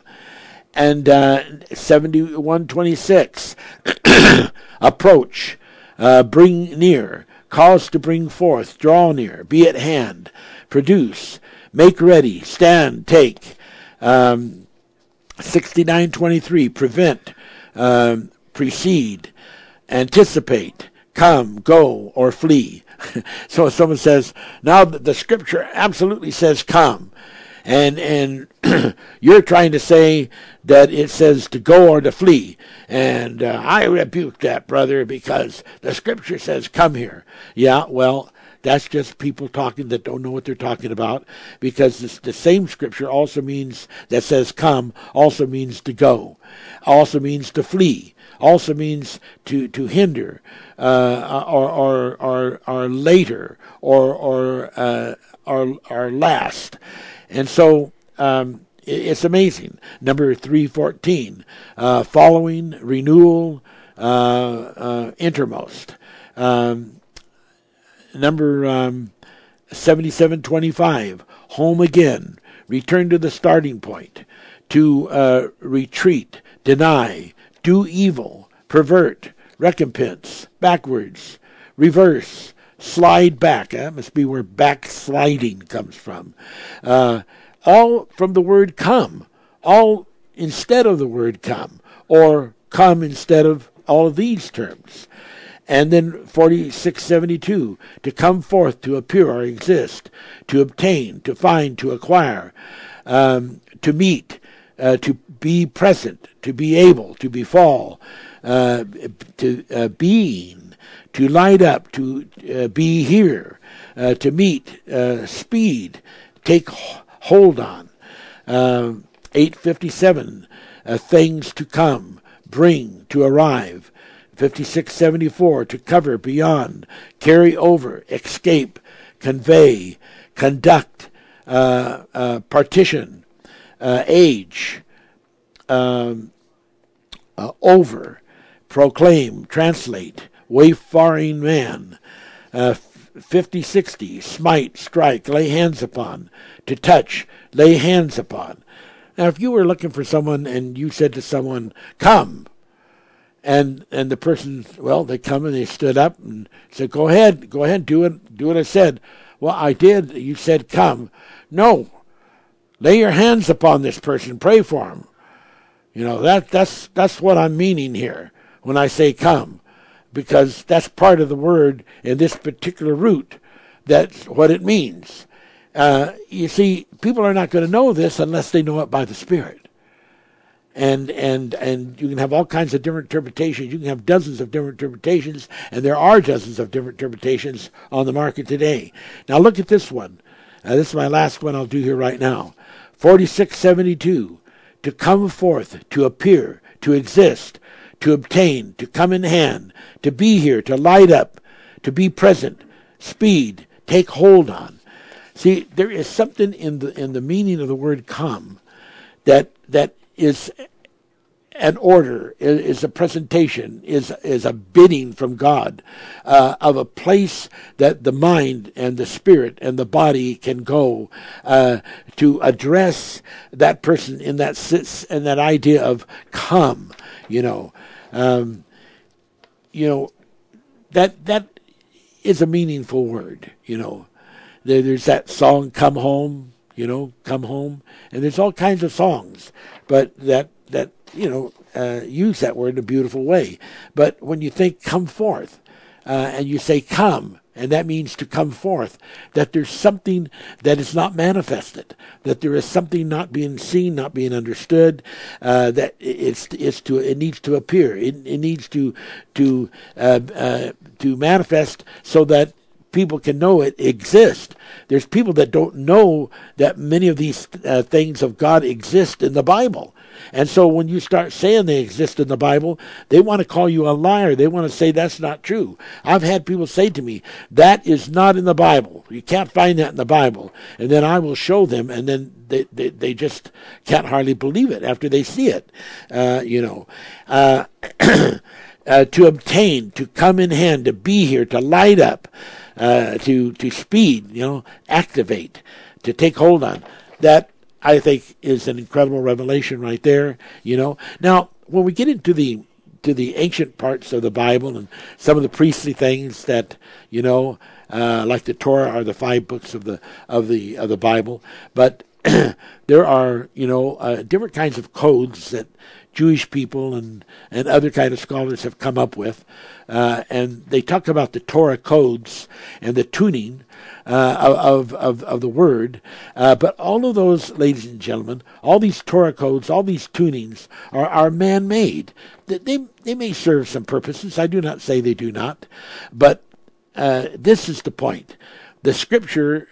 And 7126 approach, bring near, cause to bring forth, draw near, be at hand, produce, make ready, stand, take. 6923, prevent, precede, anticipate, come, go, or flee. So if someone says, now the scripture absolutely says come, and you're trying to say that it says to go or to flee, and I rebuke that, brother, because the scripture says come here. Yeah, well, that's just people talking that don't know what they're talking about, because the same scripture also means, that says come, also means to go, also means to flee, also means to hinder, or later, or last. And so it's amazing. Number 314, following, renewal, intermost. Number 7725, home again, return to the starting point, to retreat, deny, do evil, pervert, recompense, backwards, reverse, slide back. That must be where backsliding comes from. All from the word come, all instead of the word come, or come instead of all of these terms. And then 4672, to come forth, to appear or exist, to obtain, to find, to acquire, to meet, to be present, to be able, to befall, to being, to light up, to be here, to meet, speed, take hold on. 857, things to come, bring, to arrive. 5674, to cover, beyond, carry over, escape, convey, conduct, partition, age, over, proclaim, translate, wayfaring man, 5060, smite, strike, lay hands upon, to touch, lay hands upon. Now, if you were looking for someone and you said to someone, come, and the person, well, they come and they stood up and said, go ahead, do what I said. Well, I did. You said come. No, lay your hands upon this person, pray for him. You know, that's what I'm meaning here when I say come, because that's part of the word in this particular root. That's what it means. You see, people are not going to know this unless they know it by the Spirit. And you can have all kinds of different interpretations. You can have dozens of different interpretations, and there are dozens of different interpretations on the market today. Now look at this one. This is my last one I'll do here right now. 4672, to come forth, to appear, to exist, to obtain, to come in hand, to be here, to light up, to be present, speed, take hold on. See, there is something in the meaning of the word come that is an order, is a presentation, is a bidding from God of a place that the mind and the spirit and the body can go to address that person in that sits and that idea of come. You know that is a meaningful word. You know, there's that song "Come Home." You know, come home, and there's all kinds of songs, but that use that word in a beautiful way. But when you think come forth, and you say come, and that means to come forth, that there's something that is not manifested, that there is something not being seen, not being understood, that it needs to appear, it needs to manifest so that people can know it exists. There's people that don't know that many of these things of God exist in the Bible. And so when you start saying they exist in the Bible, they want to call you a liar. They want to say that's not true. I've had people say to me, that is not in the Bible. You can't find that in the Bible. And then I will show them, and then they just can't hardly believe it after they see it. To obtain, to come in hand, to be here, to light up, to speed, activate, to take hold on. That, I think, is an incredible revelation right there. Now when we get into the ancient parts of the Bible and some of the priestly things that like the Torah are the 5 books of the Bible, but there are, different kinds of codes that Jewish people and other kind of scholars have come up with, and they talk about the Torah codes and the tuning of the word. But all of those, ladies and gentlemen, all these Torah codes, all these tunings are man-made. They may serve some purposes. I do not say they do not, but this is the point: the Scripture,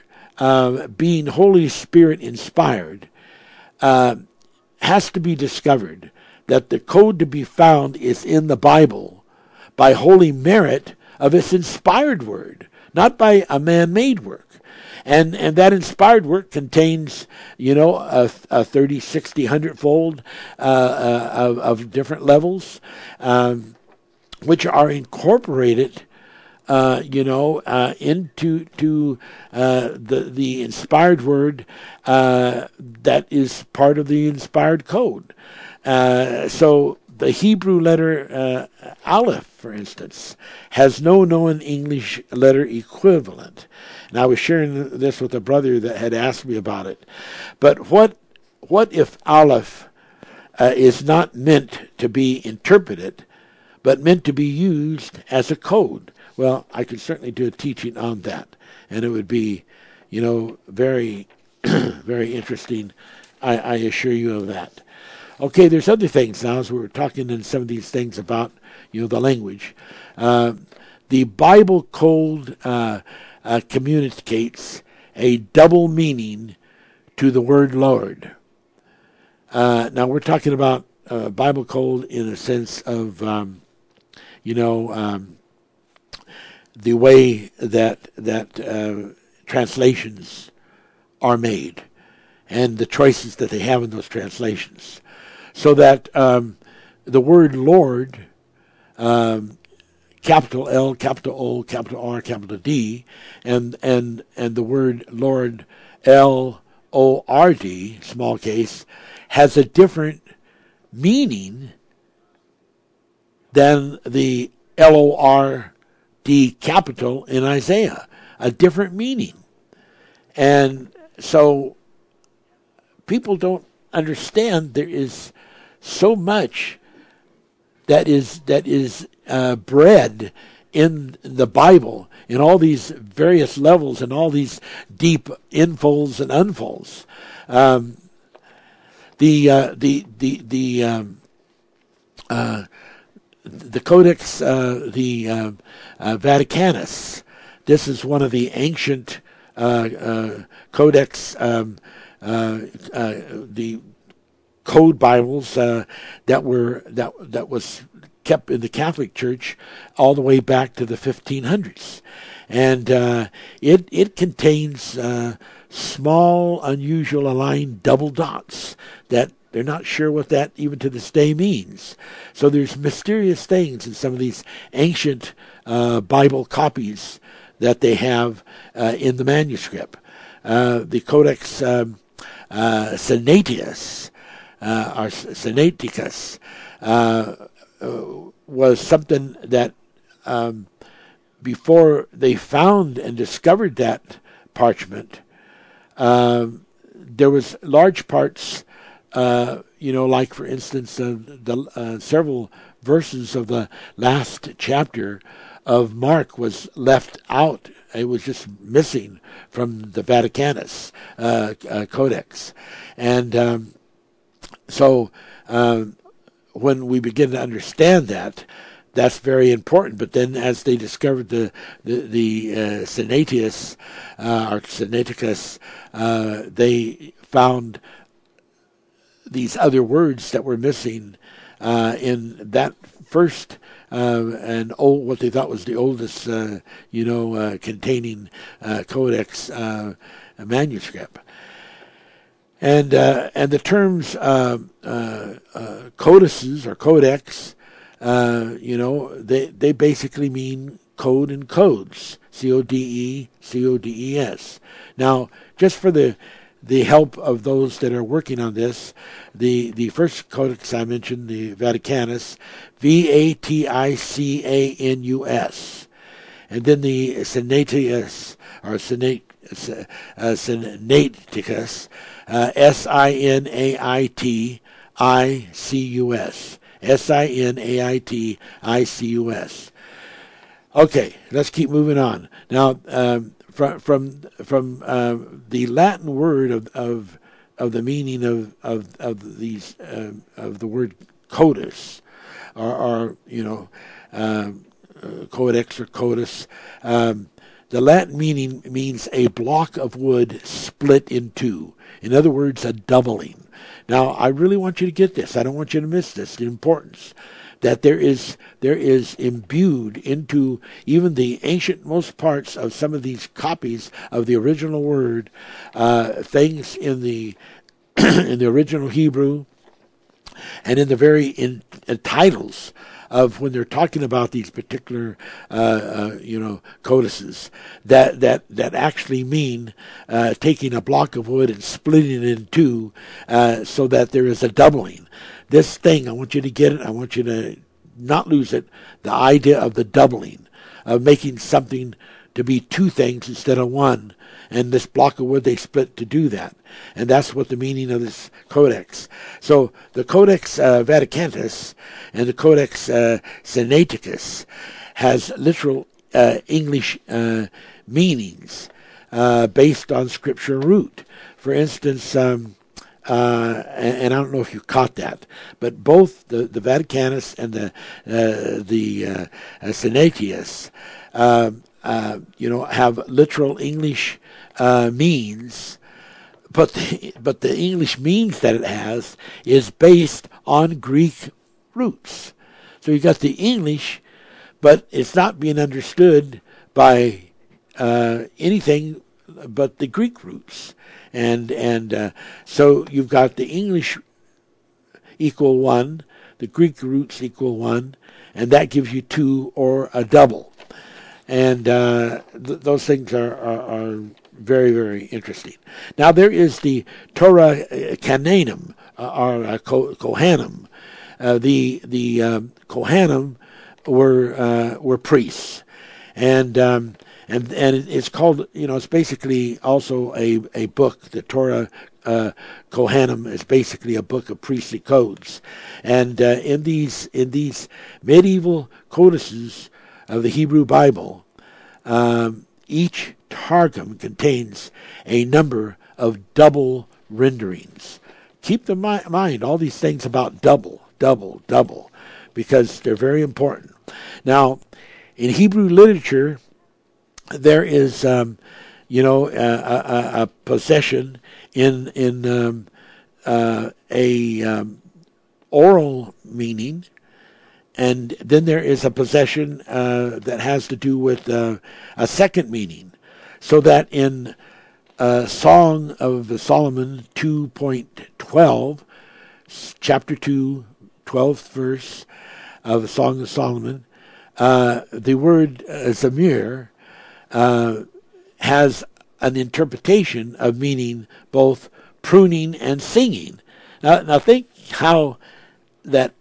being Holy Spirit inspired, has to be discovered. That the code to be found is in the Bible by holy merit of its inspired word, not by a man-made work. And that inspired work contains, a 30, 60, 100-fold of different levels, which are incorporated, into the inspired word that is part of the inspired code. So the Hebrew letter Aleph, for instance, has no known English letter equivalent. And I was sharing this with a brother that had asked me about it. But what if Aleph is not meant to be interpreted, but meant to be used as a code? Well, I could certainly do a teaching on that, and it would be, very, very interesting. I assure you of that. Okay, there's other things now, as we were talking in some of these things about, the language. The Bible code communicates a double meaning to the word Lord. Now, we're talking about Bible code in a sense of, the way that translations are made and the choices that they have in those translations. So that the word Lord, capital L, capital O, capital R, capital D, and the word Lord, L-O-R-D, small case, has a different meaning than the L-O-R-D capital in Isaiah, a different meaning. And so people don't understand there is so much that is bred in the Bible, in all these various levels and all these deep infolds and unfolds. The Codex, Vaticanus. This is one of the ancient Codex. The code Bibles that was kept in the Catholic Church all the way back to the 1500s, and it contains small, unusual aligned double dots that they're not sure what that even to this day means. So there's mysterious things in some of these ancient Bible copies that they have in the manuscript. The Codex Sinaiticus was something that before they found and discovered that parchment, there was large parts, like for instance, the several verses of the last chapter of Mark was left out. It was just missing from the Vaticanus Codex. And when we begin to understand that, that's very important. But then as they discovered the Sinaiticus, they found these other words that were missing in that first and old, what they thought was the oldest, containing codex manuscript, and the terms codices or codex, they basically mean code and codes, C-O-D-E, C-O-D-E-S. Now, just for the help of those that are working on this, the first codex I mentioned, the Vaticanus, V-A-T-I-C-A-N-U-S, and then the Sinaiticus, or Sinaiticus, S-I-N-A-I-T-I-C-U-S. S-I-N-A-I-T-I-C-U-S. Okay, let's keep moving on. Now, from the Latin word of the meaning of the word codus, or codex or codus. The Latin meaning means a block of wood split in two. In other words, a doubling. Now, I really want you to get this. I don't want you to miss this. The importance that there is imbued into even the ancientmost parts of some of these copies of the original word, things in the in the original Hebrew, and in the very titles of when they're talking about these particular, codices that actually mean taking a block of wood and splitting it in two, so that there is a doubling. This thing, I want you to get it. I want you to not lose it. The idea of the doubling, of making something to be two things instead of one, and this block of wood they split to do that, and that's what the meaning of this codex. So the Codex Vaticanus and the Codex Sinaiticus has literal English meanings based on scripture root. For instance, and I don't know if you caught that, but both the Vaticanus and the Sinaiticus have literal English means, but the English means that it has is based on Greek roots. So you got the English, but it's not being understood by anything but the Greek roots, and so you've got the English equal one, the Greek roots equal one, and that gives you two or a double. And those things are very, very interesting. Now, there is the Torah Cananum, or Kohanim. The Kohanim were priests, and it's called, it's basically also a book. The Torah Kohanim is basically a book of priestly codes, and in these medieval codices of the Hebrew Bible, each Targum contains a number of double renderings. Keep in mind all these things about double, double, double, because they're very important. Now, in Hebrew literature, there is, a possession in oral meaning. And then there is a possession that has to do with a second meaning. So that in Song of Solomon 2.12, chapter 2, 12th verse of the Song of Solomon, the word zamir has an interpretation of meaning both pruning and singing. Now think how that.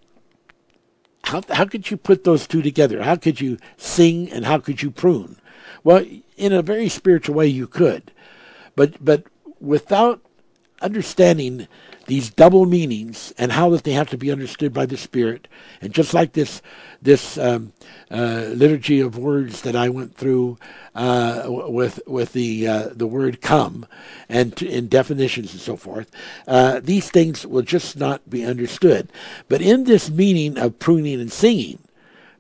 How could you put those two together? How could you sing and how could you prune? Well, in a very spiritual way you could, but without understanding these double meanings and how that they have to be understood by the Spirit, and just like this liturgy of words that I went through with the word "come" and in definitions and so forth, these things will just not be understood. But in this meaning of pruning and singing,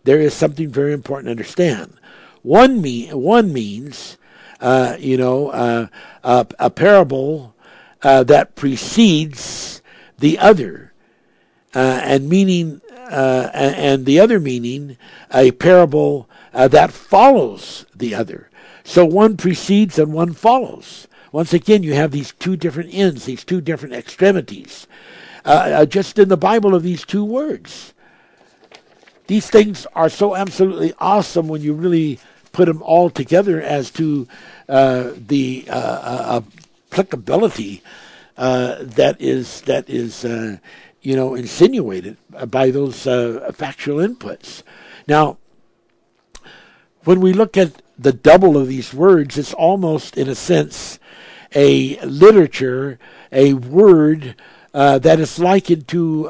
there is something very important to understand. One means, a parable that precedes the other, and meaning, and the other meaning, a parable that follows the other. So one precedes and one follows. Once again, you have these two different ends, these two different extremities, just in the Bible of these two words. These things are so absolutely awesome when you really put them all together as to the applicability that is insinuated by those factual inputs. Now, when we look at the double of these words, it's almost, in a sense, a literature, a word that is likened to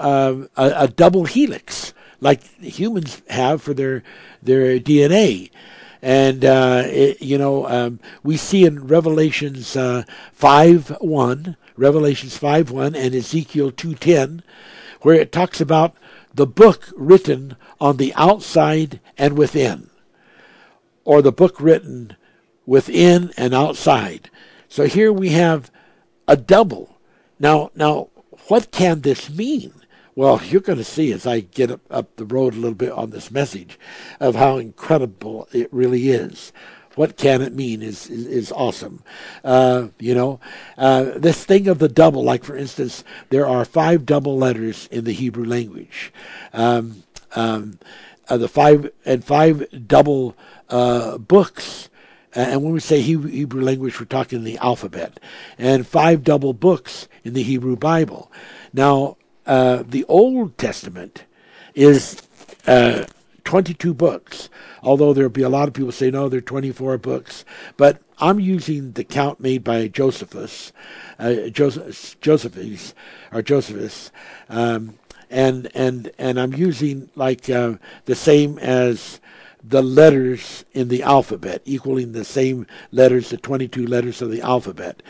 a double helix, like humans have for their DNA. And, we see in Revelations 5:1, Revelations 5:1 and Ezekiel 2:10, where it talks about the book written on the outside and within, or the book written within and outside. So here we have a double. Now, what can this mean? Well, you're going to see as I get up the road a little bit on this message of how incredible it really is. What can it mean is awesome. This thing of the double, like for instance, there are 5 double letters in the Hebrew language. The 5 double books. And when we say Hebrew language, we're talking the alphabet. And 5 double books in the Hebrew Bible. Now, the Old Testament is 22 books, although there'll be a lot of people say, no, there are 24 books. But I'm using the count made by Josephus, and I'm using like the same as the letters in the alphabet, equaling the same letters, the 22 letters of the alphabet.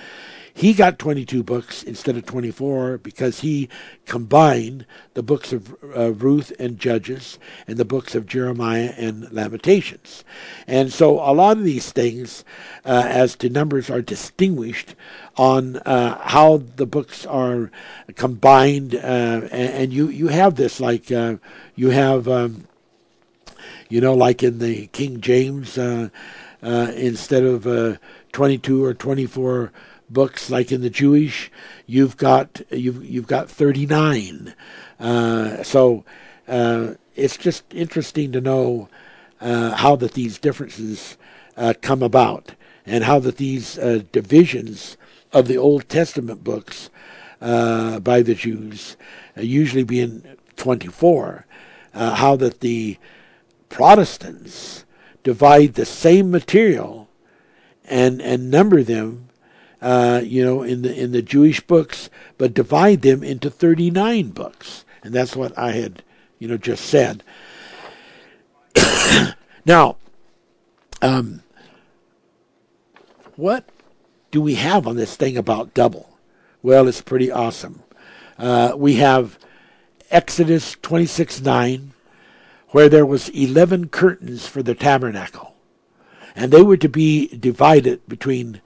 He got 22 books instead of 24 because he combined the books of Ruth and Judges and the books of Jeremiah and Lamentations. And so a lot of these things as to numbers are distinguished on how the books are combined. And you have this like you have, like in the King James, instead of 22 or 24 books, like in the Jewish, you've got 39. So it's just interesting to know how that these differences come about, and how that these divisions of the Old Testament books by the Jews, usually being 24, how that the Protestants divide the same material and number them. In the Jewish books, but divide them into 39 books, and that's what I had, just said. Now, what do we have on this thing about double? Well, it's pretty awesome. We have Exodus 26:9, where there was 11 curtains for the tabernacle, and they were to be divided between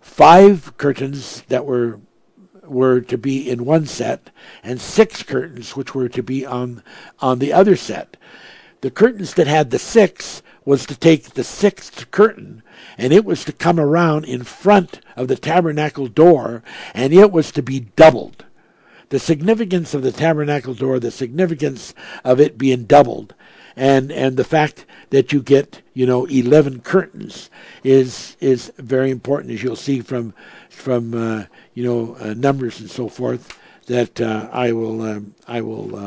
5 curtains that were to be in one set, and 6 curtains which were to be on the other set. The curtains that had the 6 was to take the 6th curtain, and it was to come around in front of the tabernacle door, and it was to be doubled. The significance of the tabernacle door, the significance of it being doubled, and the fact that you get 11 curtains is very important, as you'll see from Numbers and so forth, that I will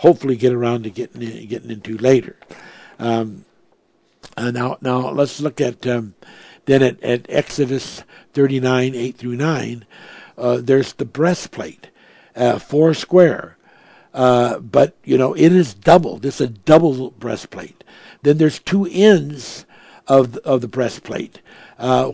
hopefully get around to getting into later. Now let's look at then at Exodus 39:8-9. There's the breastplate, 4 square. But, it is doubled. It's a double breastplate. Then there's 2 ends of the breastplate,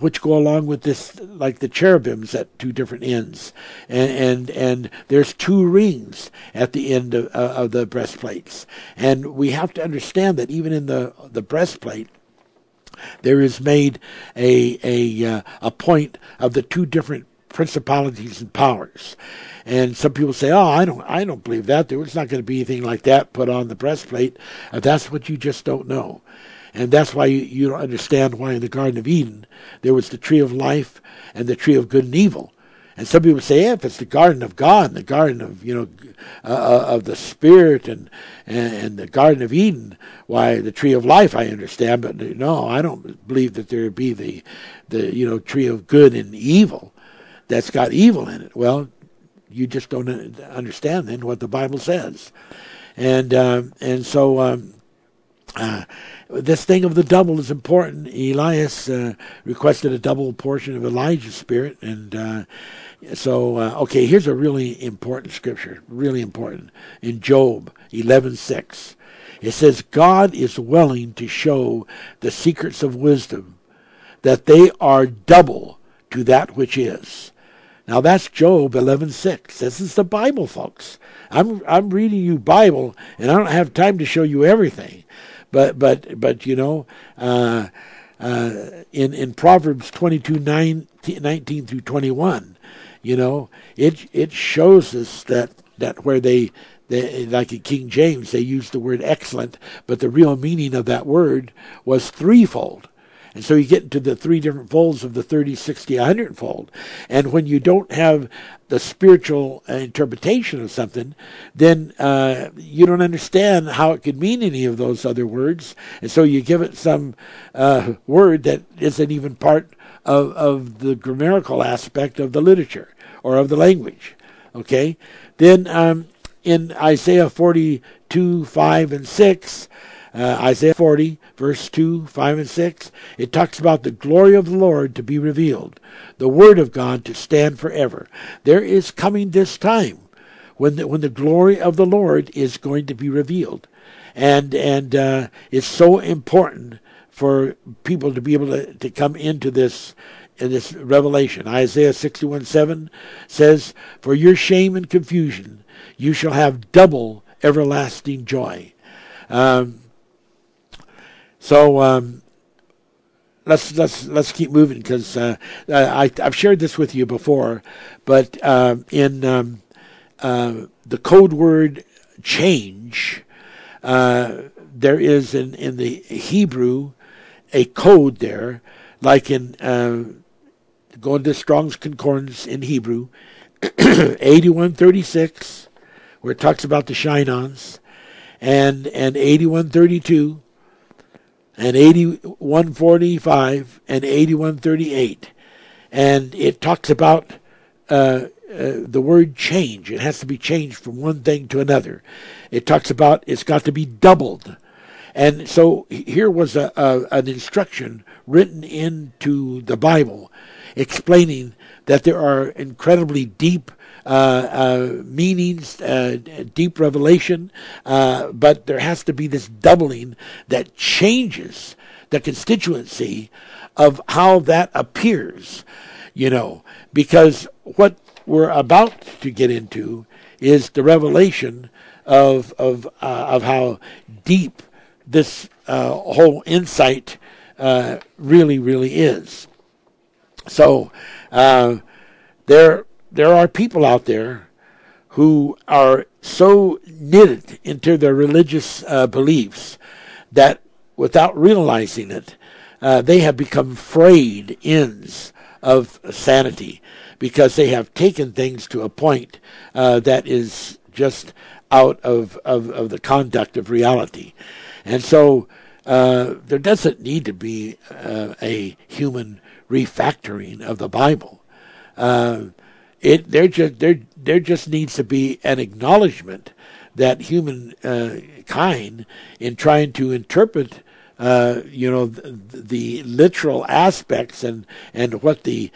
which go along with this, like the cherubims at 2 different ends. And there's 2 rings at the end of the breastplates. And we have to understand that even in the breastplate, there is made a point of the 2 different principalities and powers. And some people say, oh, I don't believe that. There's not going to be anything like that put on the breastplate. That's what you just don't know. And that's why you don't understand why in the Garden of Eden there was the tree of life and the tree of good and evil. And some people say, if it's the garden of God, the garden of, of the Spirit and the Garden of Eden, why the tree of life, I understand. But no, I don't believe that there be the tree of good and evil that's got evil in it. Well, you just don't understand then what the Bible says, and so This thing of the double is important. Elias requested a double portion of Elijah's spirit, and so here's a really important scripture, really important. In Job 11:6, it says, God is willing to show the secrets of wisdom, that they are double to that which is. Now that's Job 11:6. This is the Bible, folks. I'm reading you Bible, and I don't have time to show you everything. But you know, in Proverbs 22:19 through 21, you know, it shows us that where they like in King James, they used the word excellent, but the real meaning of that word was threefold. And so you get into the three different folds of the 30, 60, 100-fold. And when you don't have the spiritual interpretation of something, then you don't understand how it could mean any of those other words. And so you give it some word that isn't even part of the grammatical aspect of the literature or of the language. Okay? Then in Isaiah 42, 5, and 6... Isaiah 40, verse 2, 5, and 6, it talks about the glory of the Lord to be revealed, the word of God to stand forever. There is coming this time when the glory of the Lord is going to be revealed. And it's so important for people to be able to come into this revelation. Isaiah 61:7 says, for your shame and confusion you shall have double everlasting joy. So let's keep moving, because I've shared this with you before, but in the code word change, there is in the Hebrew a code there, like in going to Strong's Concordance in Hebrew, 8136, where it talks about the shinons, and 8132. And 8145 and 8138, and it talks about the word change. It has to be changed from one thing to another. It talks about it's got to be doubled, and so here was an instruction written into the Bible, explaining that there are incredibly deep meanings, deep revelation, but there has to be this doubling that changes the constituency of how that appears, you know, because what we're about to get into is the revelation of how deep this whole insight really, really is. So there are people out there who are so knitted into their religious beliefs that without realizing it, they have become frayed ends of sanity, because they have taken things to a point that is just out of the conduct of reality. And so there doesn't need to be a human refactoring of the Bible. There just needs to be an acknowledgement that human kind, in trying to interpret, the literal aspects and what the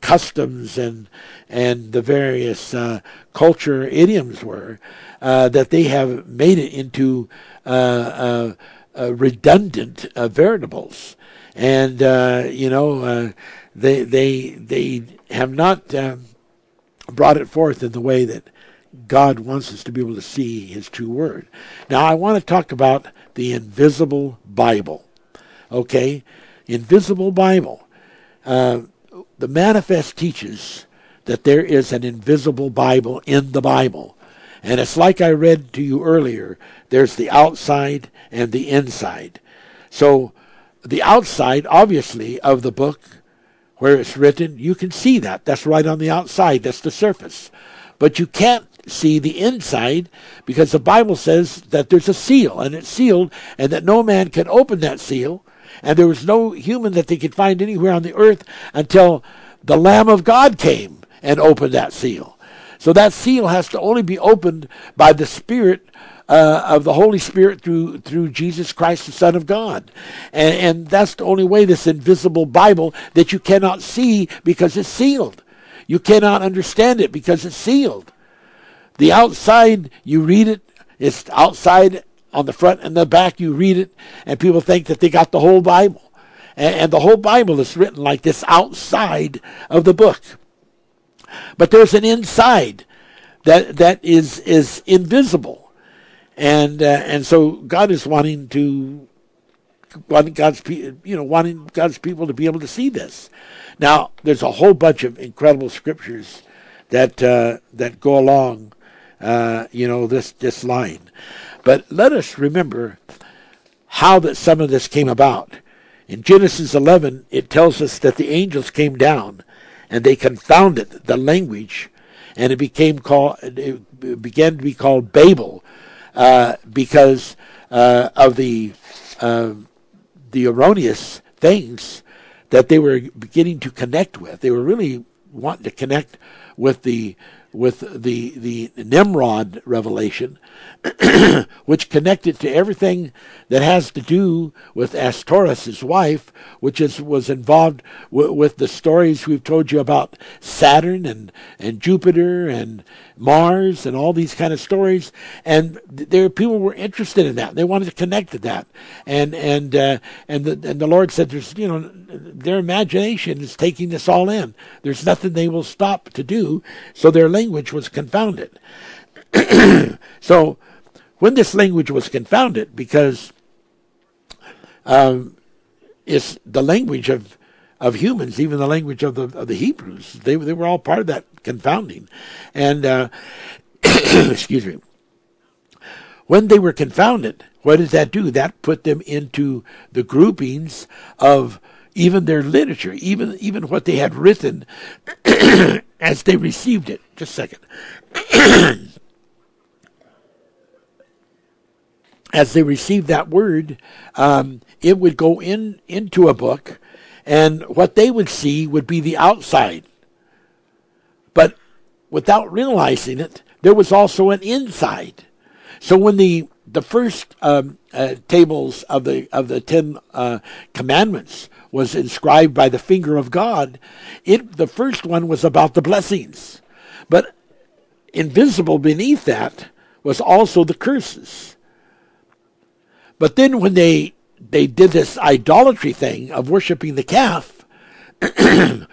customs and the various culture idioms were, that they have made it into redundant variables, and they have not brought it forth in the way that God wants us to be able to see his true word. Now, I want to talk about the invisible Bible. Okay? Invisible Bible. The Manifest teaches that there is an invisible Bible in the Bible. And it's like I read to you earlier, there's the outside and the inside. So, the outside, obviously, of the book where it's written, you can see that. That's right on the outside. That's the surface. But you can't see the inside, because the Bible says that there's a seal, and it's sealed, and that no man can open that seal, and there was no human that they could find anywhere on the earth until the Lamb of God came and opened that seal. So that seal has to only be opened by the Spirit of the Holy Spirit through Jesus Christ, the Son of God. And that's the only way, this invisible Bible that you cannot see because it's sealed. You cannot understand it because it's sealed. The outside, you read it, it's outside on the front and the back, you read it, and people think that they got the whole Bible. And the whole Bible is written like this outside of the book. But there's an inside that is invisible. And so God is wanting God's people to be able to see this. Now, there's a whole bunch of incredible scriptures that go along, this line. But let us remember how that some of this came about. In Genesis 11, it tells us that the angels came down and they confounded the language, and it began to be called Babel because of the erroneous things that they were beginning to connect with. They were really wanting to connect with the Nimrod revelation, which connected to everything that has to do with Ashtoreth, his wife, which was involved with the stories we've told you about Saturn and Jupiter and Mars and all these kind of stories. And there, people were interested in that. They wanted to connect to that. And the Lord said, their imagination is taking this all in. There's nothing they will stop to do. So their language was confounded. So when this language was confounded, because it's the language of humans, even the language of the Hebrews, they were all part of that confounding. And excuse me. When they were confounded, what did that do? That put them into the groupings of even their literature, even what they had written as they received it. Just a second. As they received that word, it would go into a book, and what they would see would be the outside. But without realizing it, there was also an inside. So when the first tables of the Ten Commandments was inscribed by the finger of God, the first one was about the blessings, but invisible beneath that was also the curses. But then when they did this idolatry thing of worshiping the calf,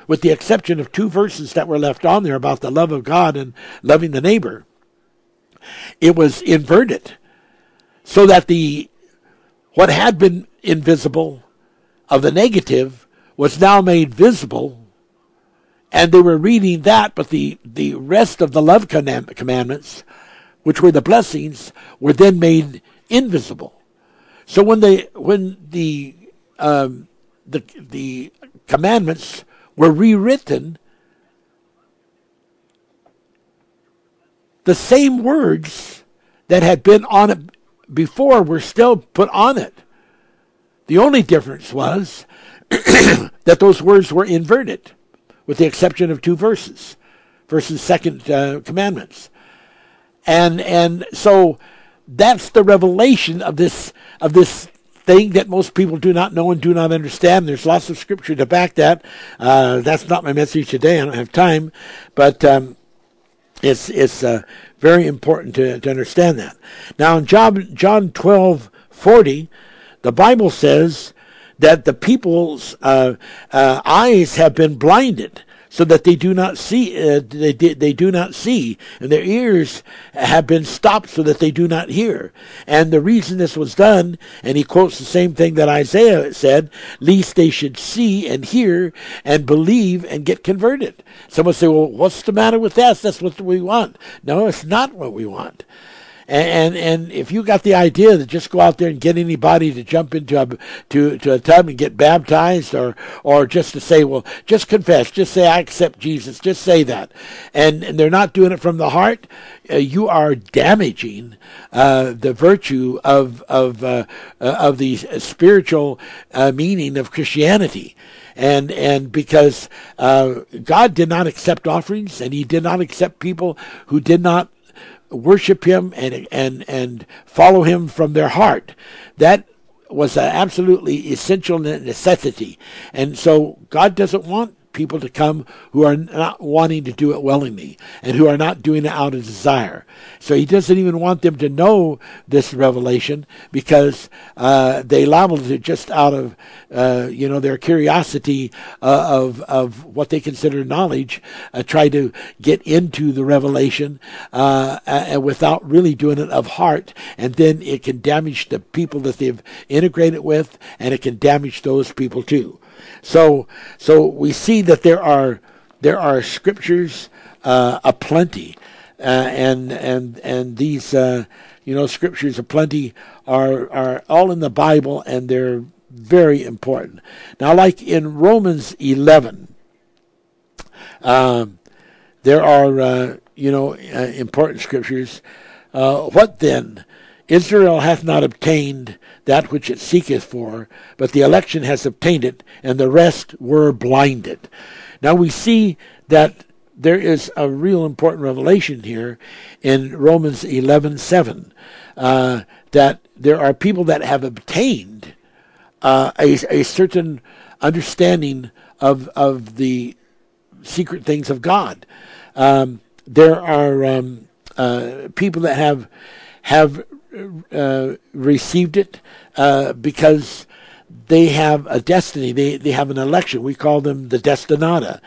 with the exception of two verses that were left on there about the love of God and loving the neighbor, it was inverted. So that what had been invisible of the negative was now made visible, and they were reading that, but the rest of the love commandments, which were the blessings, were then made invisible. So when the commandments were rewritten, the same words that had been on it before were still put on it. The only difference was that those words were inverted, with the exception of two verses second commandments, and so. That's the revelation of this thing that most people do not know and do not understand. There's lots of scripture to back that. That's not my message today. I don't have time, but it's very important to understand that. Now, in John 12:40, the Bible says that the people's eyes have been blinded, so that they do not see, they do not see, and their ears have been stopped so that they do not hear. And the reason this was done, and he quotes the same thing that Isaiah said, lest they should see and hear and believe and get converted. Someone say, well, what's the matter with that? That's what we want. No, it's not what we want. And if you got the idea that just go out there and get anybody to jump into a tub and get baptized, or just to say, well, just confess, just say I accept Jesus, just say that, and they're not doing it from the heart, you are damaging the virtue of the spiritual meaning of Christianity. And because God did not accept offerings, and He did not accept people who did not worship Him and follow Him from their heart. That was an absolutely essential necessity. And so God doesn't want people to come who are not wanting to do it willingly and who are not doing it out of desire. So He doesn't even want them to know this revelation, because they labeled it just out of their curiosity of what they consider knowledge, try to get into the revelation without really doing it of heart, and then it can damage the people that they've integrated with, and it can damage those people too. So we see that there are scriptures aplenty, and these scriptures aplenty are all in the Bible, and they're very important. Now, like in Romans 11, there are important scriptures. What then? Israel hath not obtained that which it seeketh for, but the election has obtained it, and the rest were blinded. Now we see that there is a real important revelation here in Romans 11:7, that there are people that have obtained a certain understanding of the secret things of God. There are people that have received it because they have a destiny. They have an election. We call them the destinata.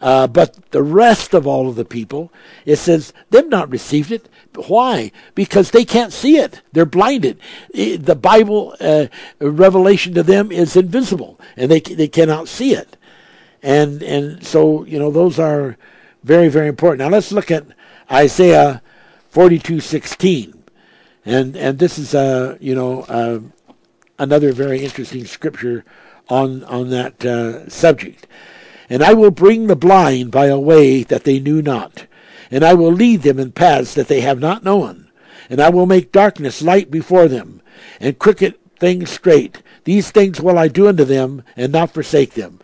But the rest of all of the people, it says, they've not received it. Why? Because they can't see it. They're blinded. The Bible revelation to them is invisible, and they cannot see it. And so those are very, very important. Now let's look at Isaiah 42:16. And this is another very interesting scripture on that subject. And I will bring the blind by a way that they knew not, and I will lead them in paths that they have not known, and I will make darkness light before them, and crooked things straight. These things will I do unto them, and not forsake them.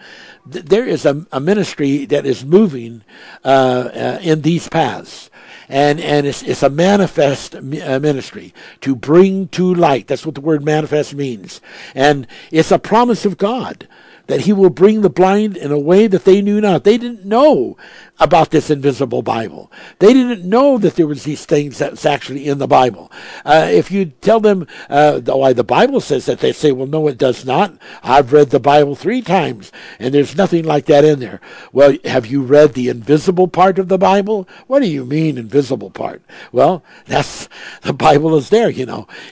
There is a ministry that is moving in these paths. And it's a manifest ministry, to bring to light. That's what the word manifest means. And it's a promise of God that He will bring the blind in a way that they knew not. They didn't know about this invisible Bible. They didn't know that there was these things that's actually in the Bible. If you tell them, why the Bible says that, they say, well, no, it does not. I've read the Bible 3 times, and there's nothing like that in there. Well, have you read the invisible part of the Bible? What do you mean, invisible part? Well, that's, the Bible is there,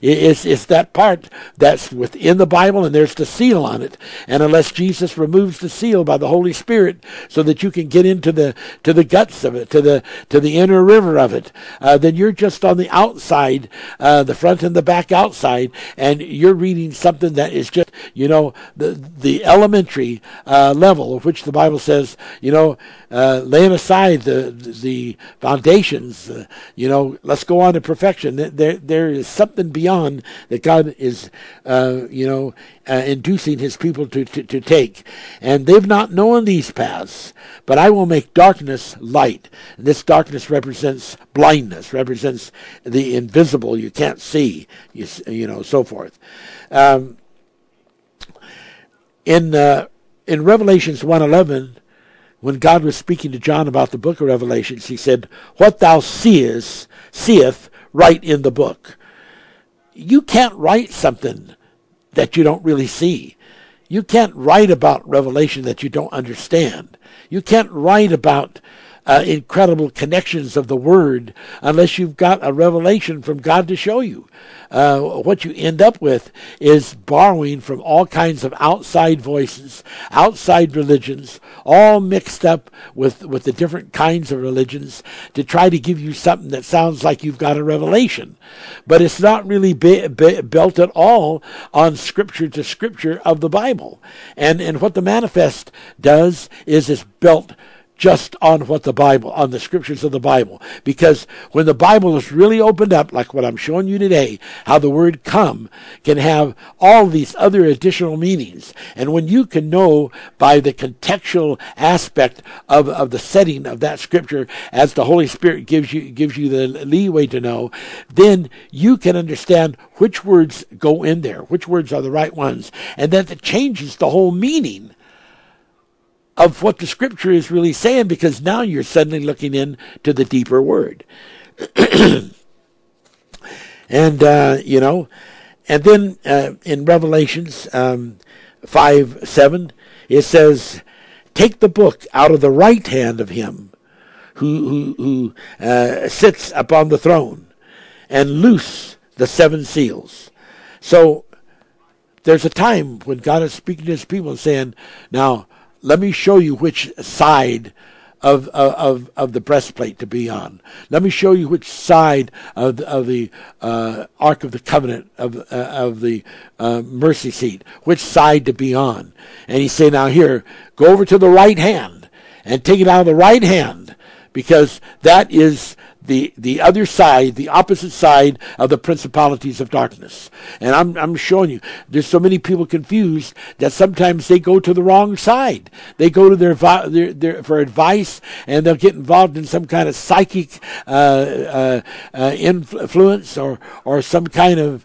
It's that part that's within the Bible, and there's the seal on it. And unless Jesus removes the seal by the Holy Spirit so that you can get into the guts of it, to the inner river of it, then you're just on the outside, the front and the back outside, and you're reading something that is just, the elementary level, of which the Bible says, laying aside the foundations, let's go on to perfection. There is something beyond that God is, inducing His people to take. And they've not known these paths, but I will make darkness light. And this darkness represents blindness, represents the invisible, you can't see, so forth. In Revelations 1:11, when God was speaking to John about the book of Revelations, He said, what thou seeth, write in the book. You can't write something that you don't really see. You can't write about revelation that you don't understand. You can't write about incredible connections of the Word unless you've got a revelation from God to show you. What you end up with is borrowing from all kinds of outside voices, outside religions, all mixed up with the different kinds of religions to try to give you something that sounds like you've got a revelation. But it's not really built at all on scripture to scripture of the Bible. And what the Manifest does is it's built just on what the Bible, on the scriptures of the Bible. Because when the Bible is really opened up, like what I'm showing you today, how the word come can have all these other additional meanings. And when you can know by the contextual aspect of the setting of that scripture, as the Holy Spirit gives you the leeway to know, then you can understand which words go in there, which words are the right ones. And that changes the whole meaning of what the scripture is really saying, because now you're suddenly looking into the deeper word. and then in Revelations 5:7, it says, "Take the book out of the right hand of him who sits upon the throne, and loose the seven seals." So there's a time when God is speaking to his people and saying, "Now, let me show you which side of the breastplate to be on. Let me show you which side of the Ark of the Covenant of the mercy seat, which side to be on." And he say, "Now here, go over to the right hand and take it out of the right hand, because that is the other side, the opposite side of the principalities of darkness." And I'm showing you, there's so many people confused that sometimes they go to the wrong side. They go to their for advice, and they'll get involved in some kind of psychic influence or some kind of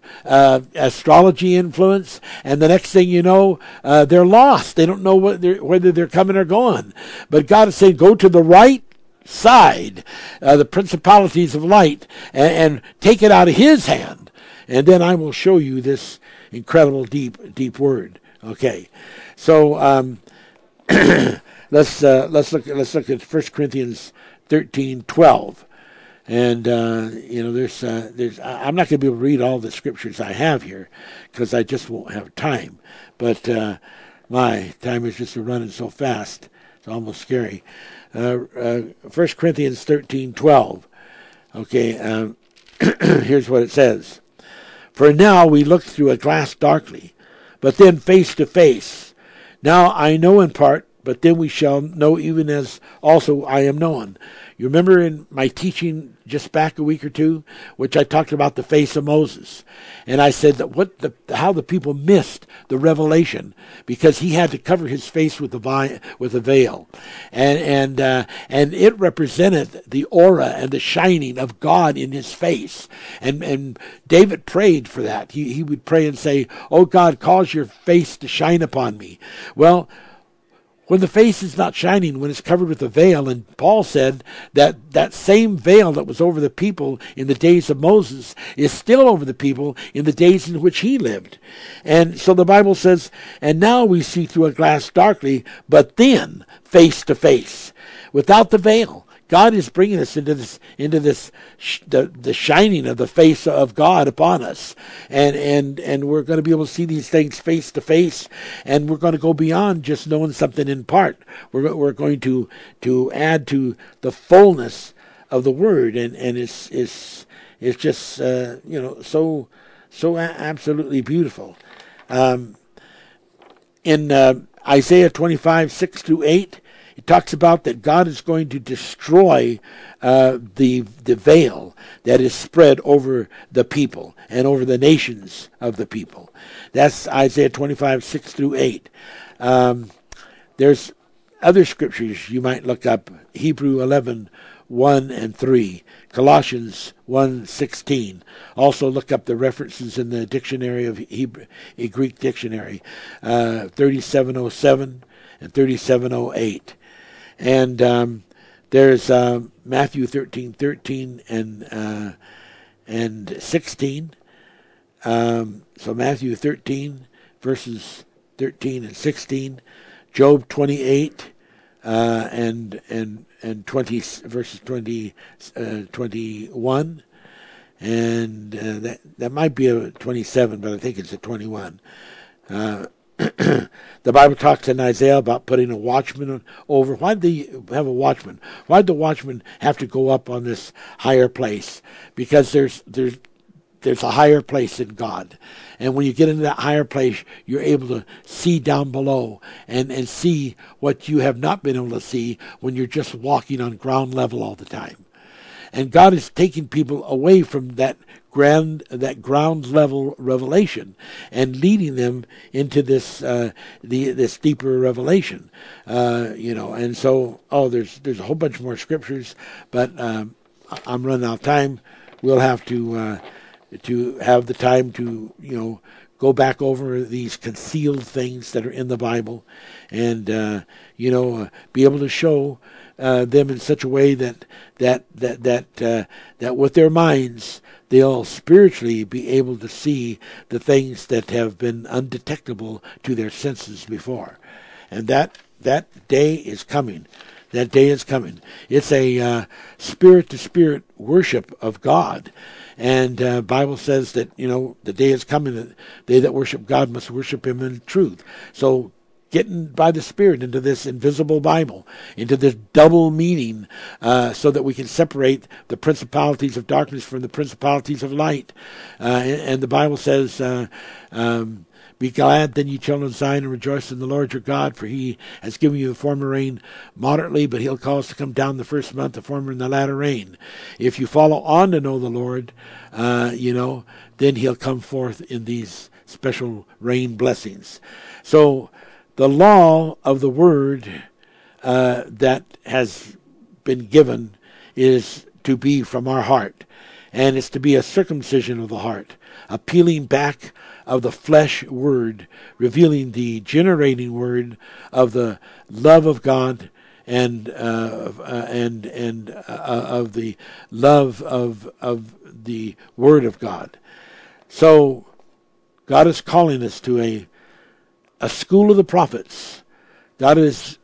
astrology influence. And the next thing you know, they're lost. They don't know whether they're coming or going. But God is saying, go to the right side, the principalities of light, and take it out of his hand, and then I will show you this incredible deep word. Okay, so let's look at 1 Corinthians 13:12, and there's I'm not going to be able to read all the scriptures I have here because I just won't have time, but my time is just running so fast, it's almost scary. 1 Corinthians 13:12. Okay, here's what it says. "For now we look through a glass darkly, but then face to face. Now I know in part, but then we shall know even as also I am known." You remember in my teaching just back a week or two, which I talked about the face of Moses, and I said that how the people missed the revelation because he had to cover his face with a veil, and it represented the aura and the shining of God in his face, and David prayed for that. He would pray and say, "Oh God, cause your face to shine upon me." Well, when the face is not shining, when it's covered with a veil, and Paul said that same veil that was over the people in the days of Moses is still over the people in the days in which he lived. And so the Bible says, "And now we see through a glass darkly, but then face to face," without the veil. God is bringing us into the shining of the face of God upon us, and we're going to be able to see these things face to face, and we're going to go beyond just knowing something in part. We're going to add to the fullness of the Word, and it's just so absolutely beautiful. In Isaiah 25:6-8. It talks about that God is going to destroy the veil that is spread over the people and over the nations of the people. That's Isaiah 25:6-8. There's other scriptures you might look up: Hebrews 11:1-3, Colossians 1:16. Also look up the references in the dictionary of a Greek dictionary, 3707 and 3708. And there's Matthew 13:13 and 16. So Matthew 13 verses 13 and 16, Job 28 and 20 verses 20 21, and that might be a 27, but I think it's a 21. The Bible talks in Isaiah about putting a watchman over. Why did they have a watchman? Why did the watchman have to go up on this higher place? Because there's a higher place in God. And when you get into that higher place, you're able to see down below and see what you have not been able to see when you're just walking on ground level all the time. And God is taking people away from that ground level revelation and leading them into this this deeper revelation. And so there's a whole bunch more scriptures, but I'm running out of time. We'll have to have the time to go back over these concealed things that are in the Bible, and be able to show them in such a way that with their minds they'll spiritually be able to see the things that have been undetectable to their senses before. And that day is coming. That day is coming. It's a spirit-to-spirit worship of God. And the Bible says that, the day is coming that they that worship God must worship him in truth. So getting by the Spirit into this invisible Bible, into this double meaning, so that we can separate the principalities of darkness from the principalities of light. And the Bible says, be glad then, ye children of Zion, and rejoice in the Lord your God, for he has given you the former rain moderately, but he'll cause to come down the first month, the former and the latter rain. If you follow on to know the Lord, then he'll come forth in these special rain blessings. So the law of the word that has been given is to be from our heart, and it's to be a circumcision of the heart, a peeling back of the flesh word, revealing the generating word of the love of God and of the love of the word of God. So God is calling us to a school of the prophets. God is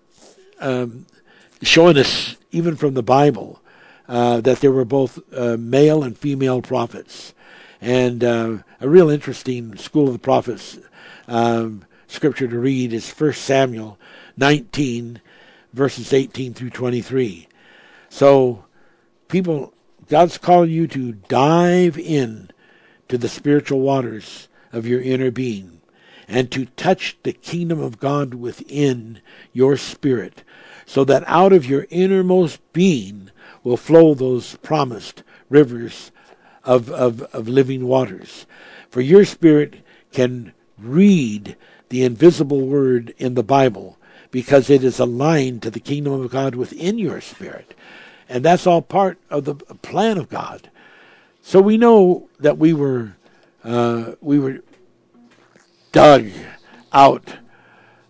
showing us, even from the Bible, that there were both male and female prophets. And a real interesting school of the prophets scripture to read is 1 Samuel 19, verses 18 through 23. So, people, God's calling you to dive in to the spiritual waters of your inner being and to touch the kingdom of God within your spirit, so that out of your innermost being will flow those promised rivers of living waters. For your spirit can read the invisible word in the Bible, because it is aligned to the kingdom of God within your spirit. And that's all part of the plan of God. So we know that we were dug out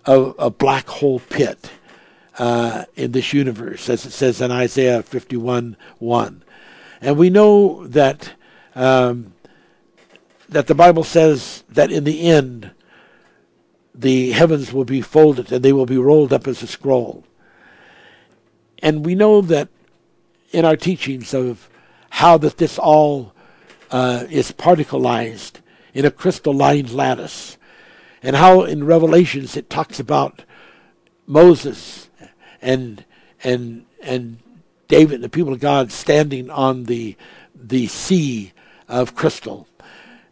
of a black hole pit in this universe, as it says in Isaiah 51:1. And we know that that the Bible says that in the end, the heavens will be folded and they will be rolled up as a scroll. And we know that in our teachings of how that this all is particleized in a crystalline lattice, and how in Revelations it talks about Moses and David, the people of God, standing on the sea of crystal.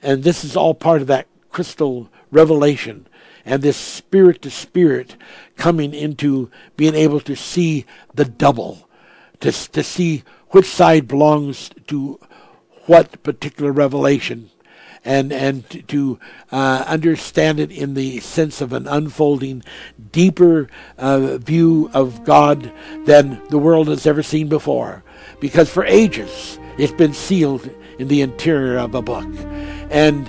And this is all part of that crystal revelation and this spirit to spirit coming into being able to see the double, to see which side belongs to what particular revelation, and to understand it in the sense of an unfolding, deeper view of God than the world has ever seen before. Because for ages, it's been sealed in the interior of a book. And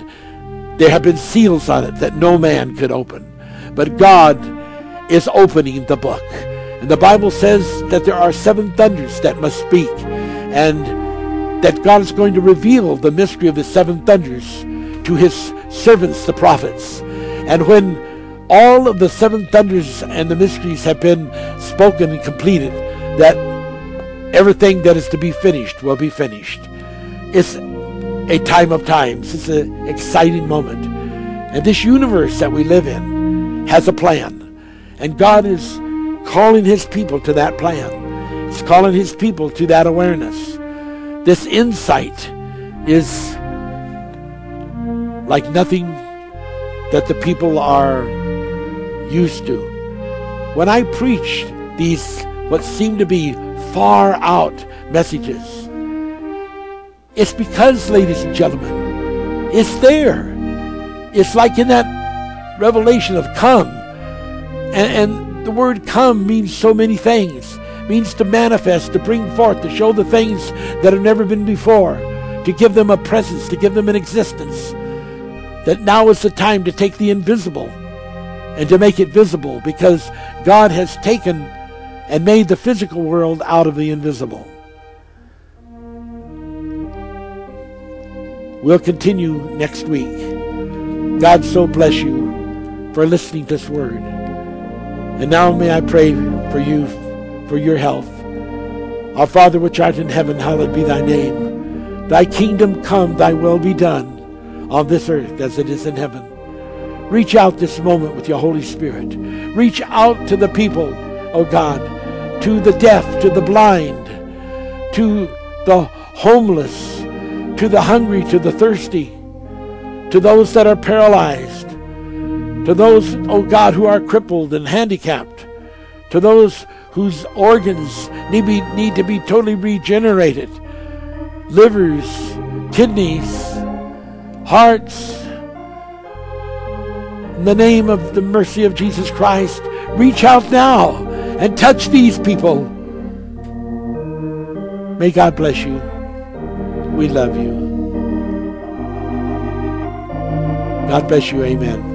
there have been seals on it that no man could open. But God is opening the book. And the Bible says that there are seven thunders that must speak, and that God is going to reveal the mystery of the seven thunders to his servants, the prophets. And when all of the seven thunders and the mysteries have been spoken and completed, that everything that is to be finished will be finished. It's a time of times. It's an exciting moment. And this universe that we live in has a plan. And God is calling his people to that plan. He's calling his people to that awareness. This insight is like nothing that the people are used to. When I preached these what seem to be far out messages, it's because, ladies and gentlemen, it's there. It's like in that revelation of come. And the word come means so many things. It means to manifest, to bring forth, to show the things that have never been before, to give them a presence, to give them an existence. That now is the time to take the invisible and to make it visible, because God has taken and made the physical world out of the invisible. We'll continue next week. God so bless you for listening to this word. And now may I pray for you, for your health. Our Father which art in heaven, hallowed be thy name. Thy kingdom come, thy will be done on this earth as it is in heaven. Reach out this moment with your Holy Spirit. Reach out to the people, oh God, to the deaf, to the blind, to the homeless, to the hungry, to the thirsty, to those that are paralyzed, to those, oh God, who are crippled and handicapped, to those whose organs need to be totally regenerated, livers, kidneys, hearts. In the name of the mercy of Jesus Christ, reach out now and touch these people. May God bless you. We love you. God bless you. Amen.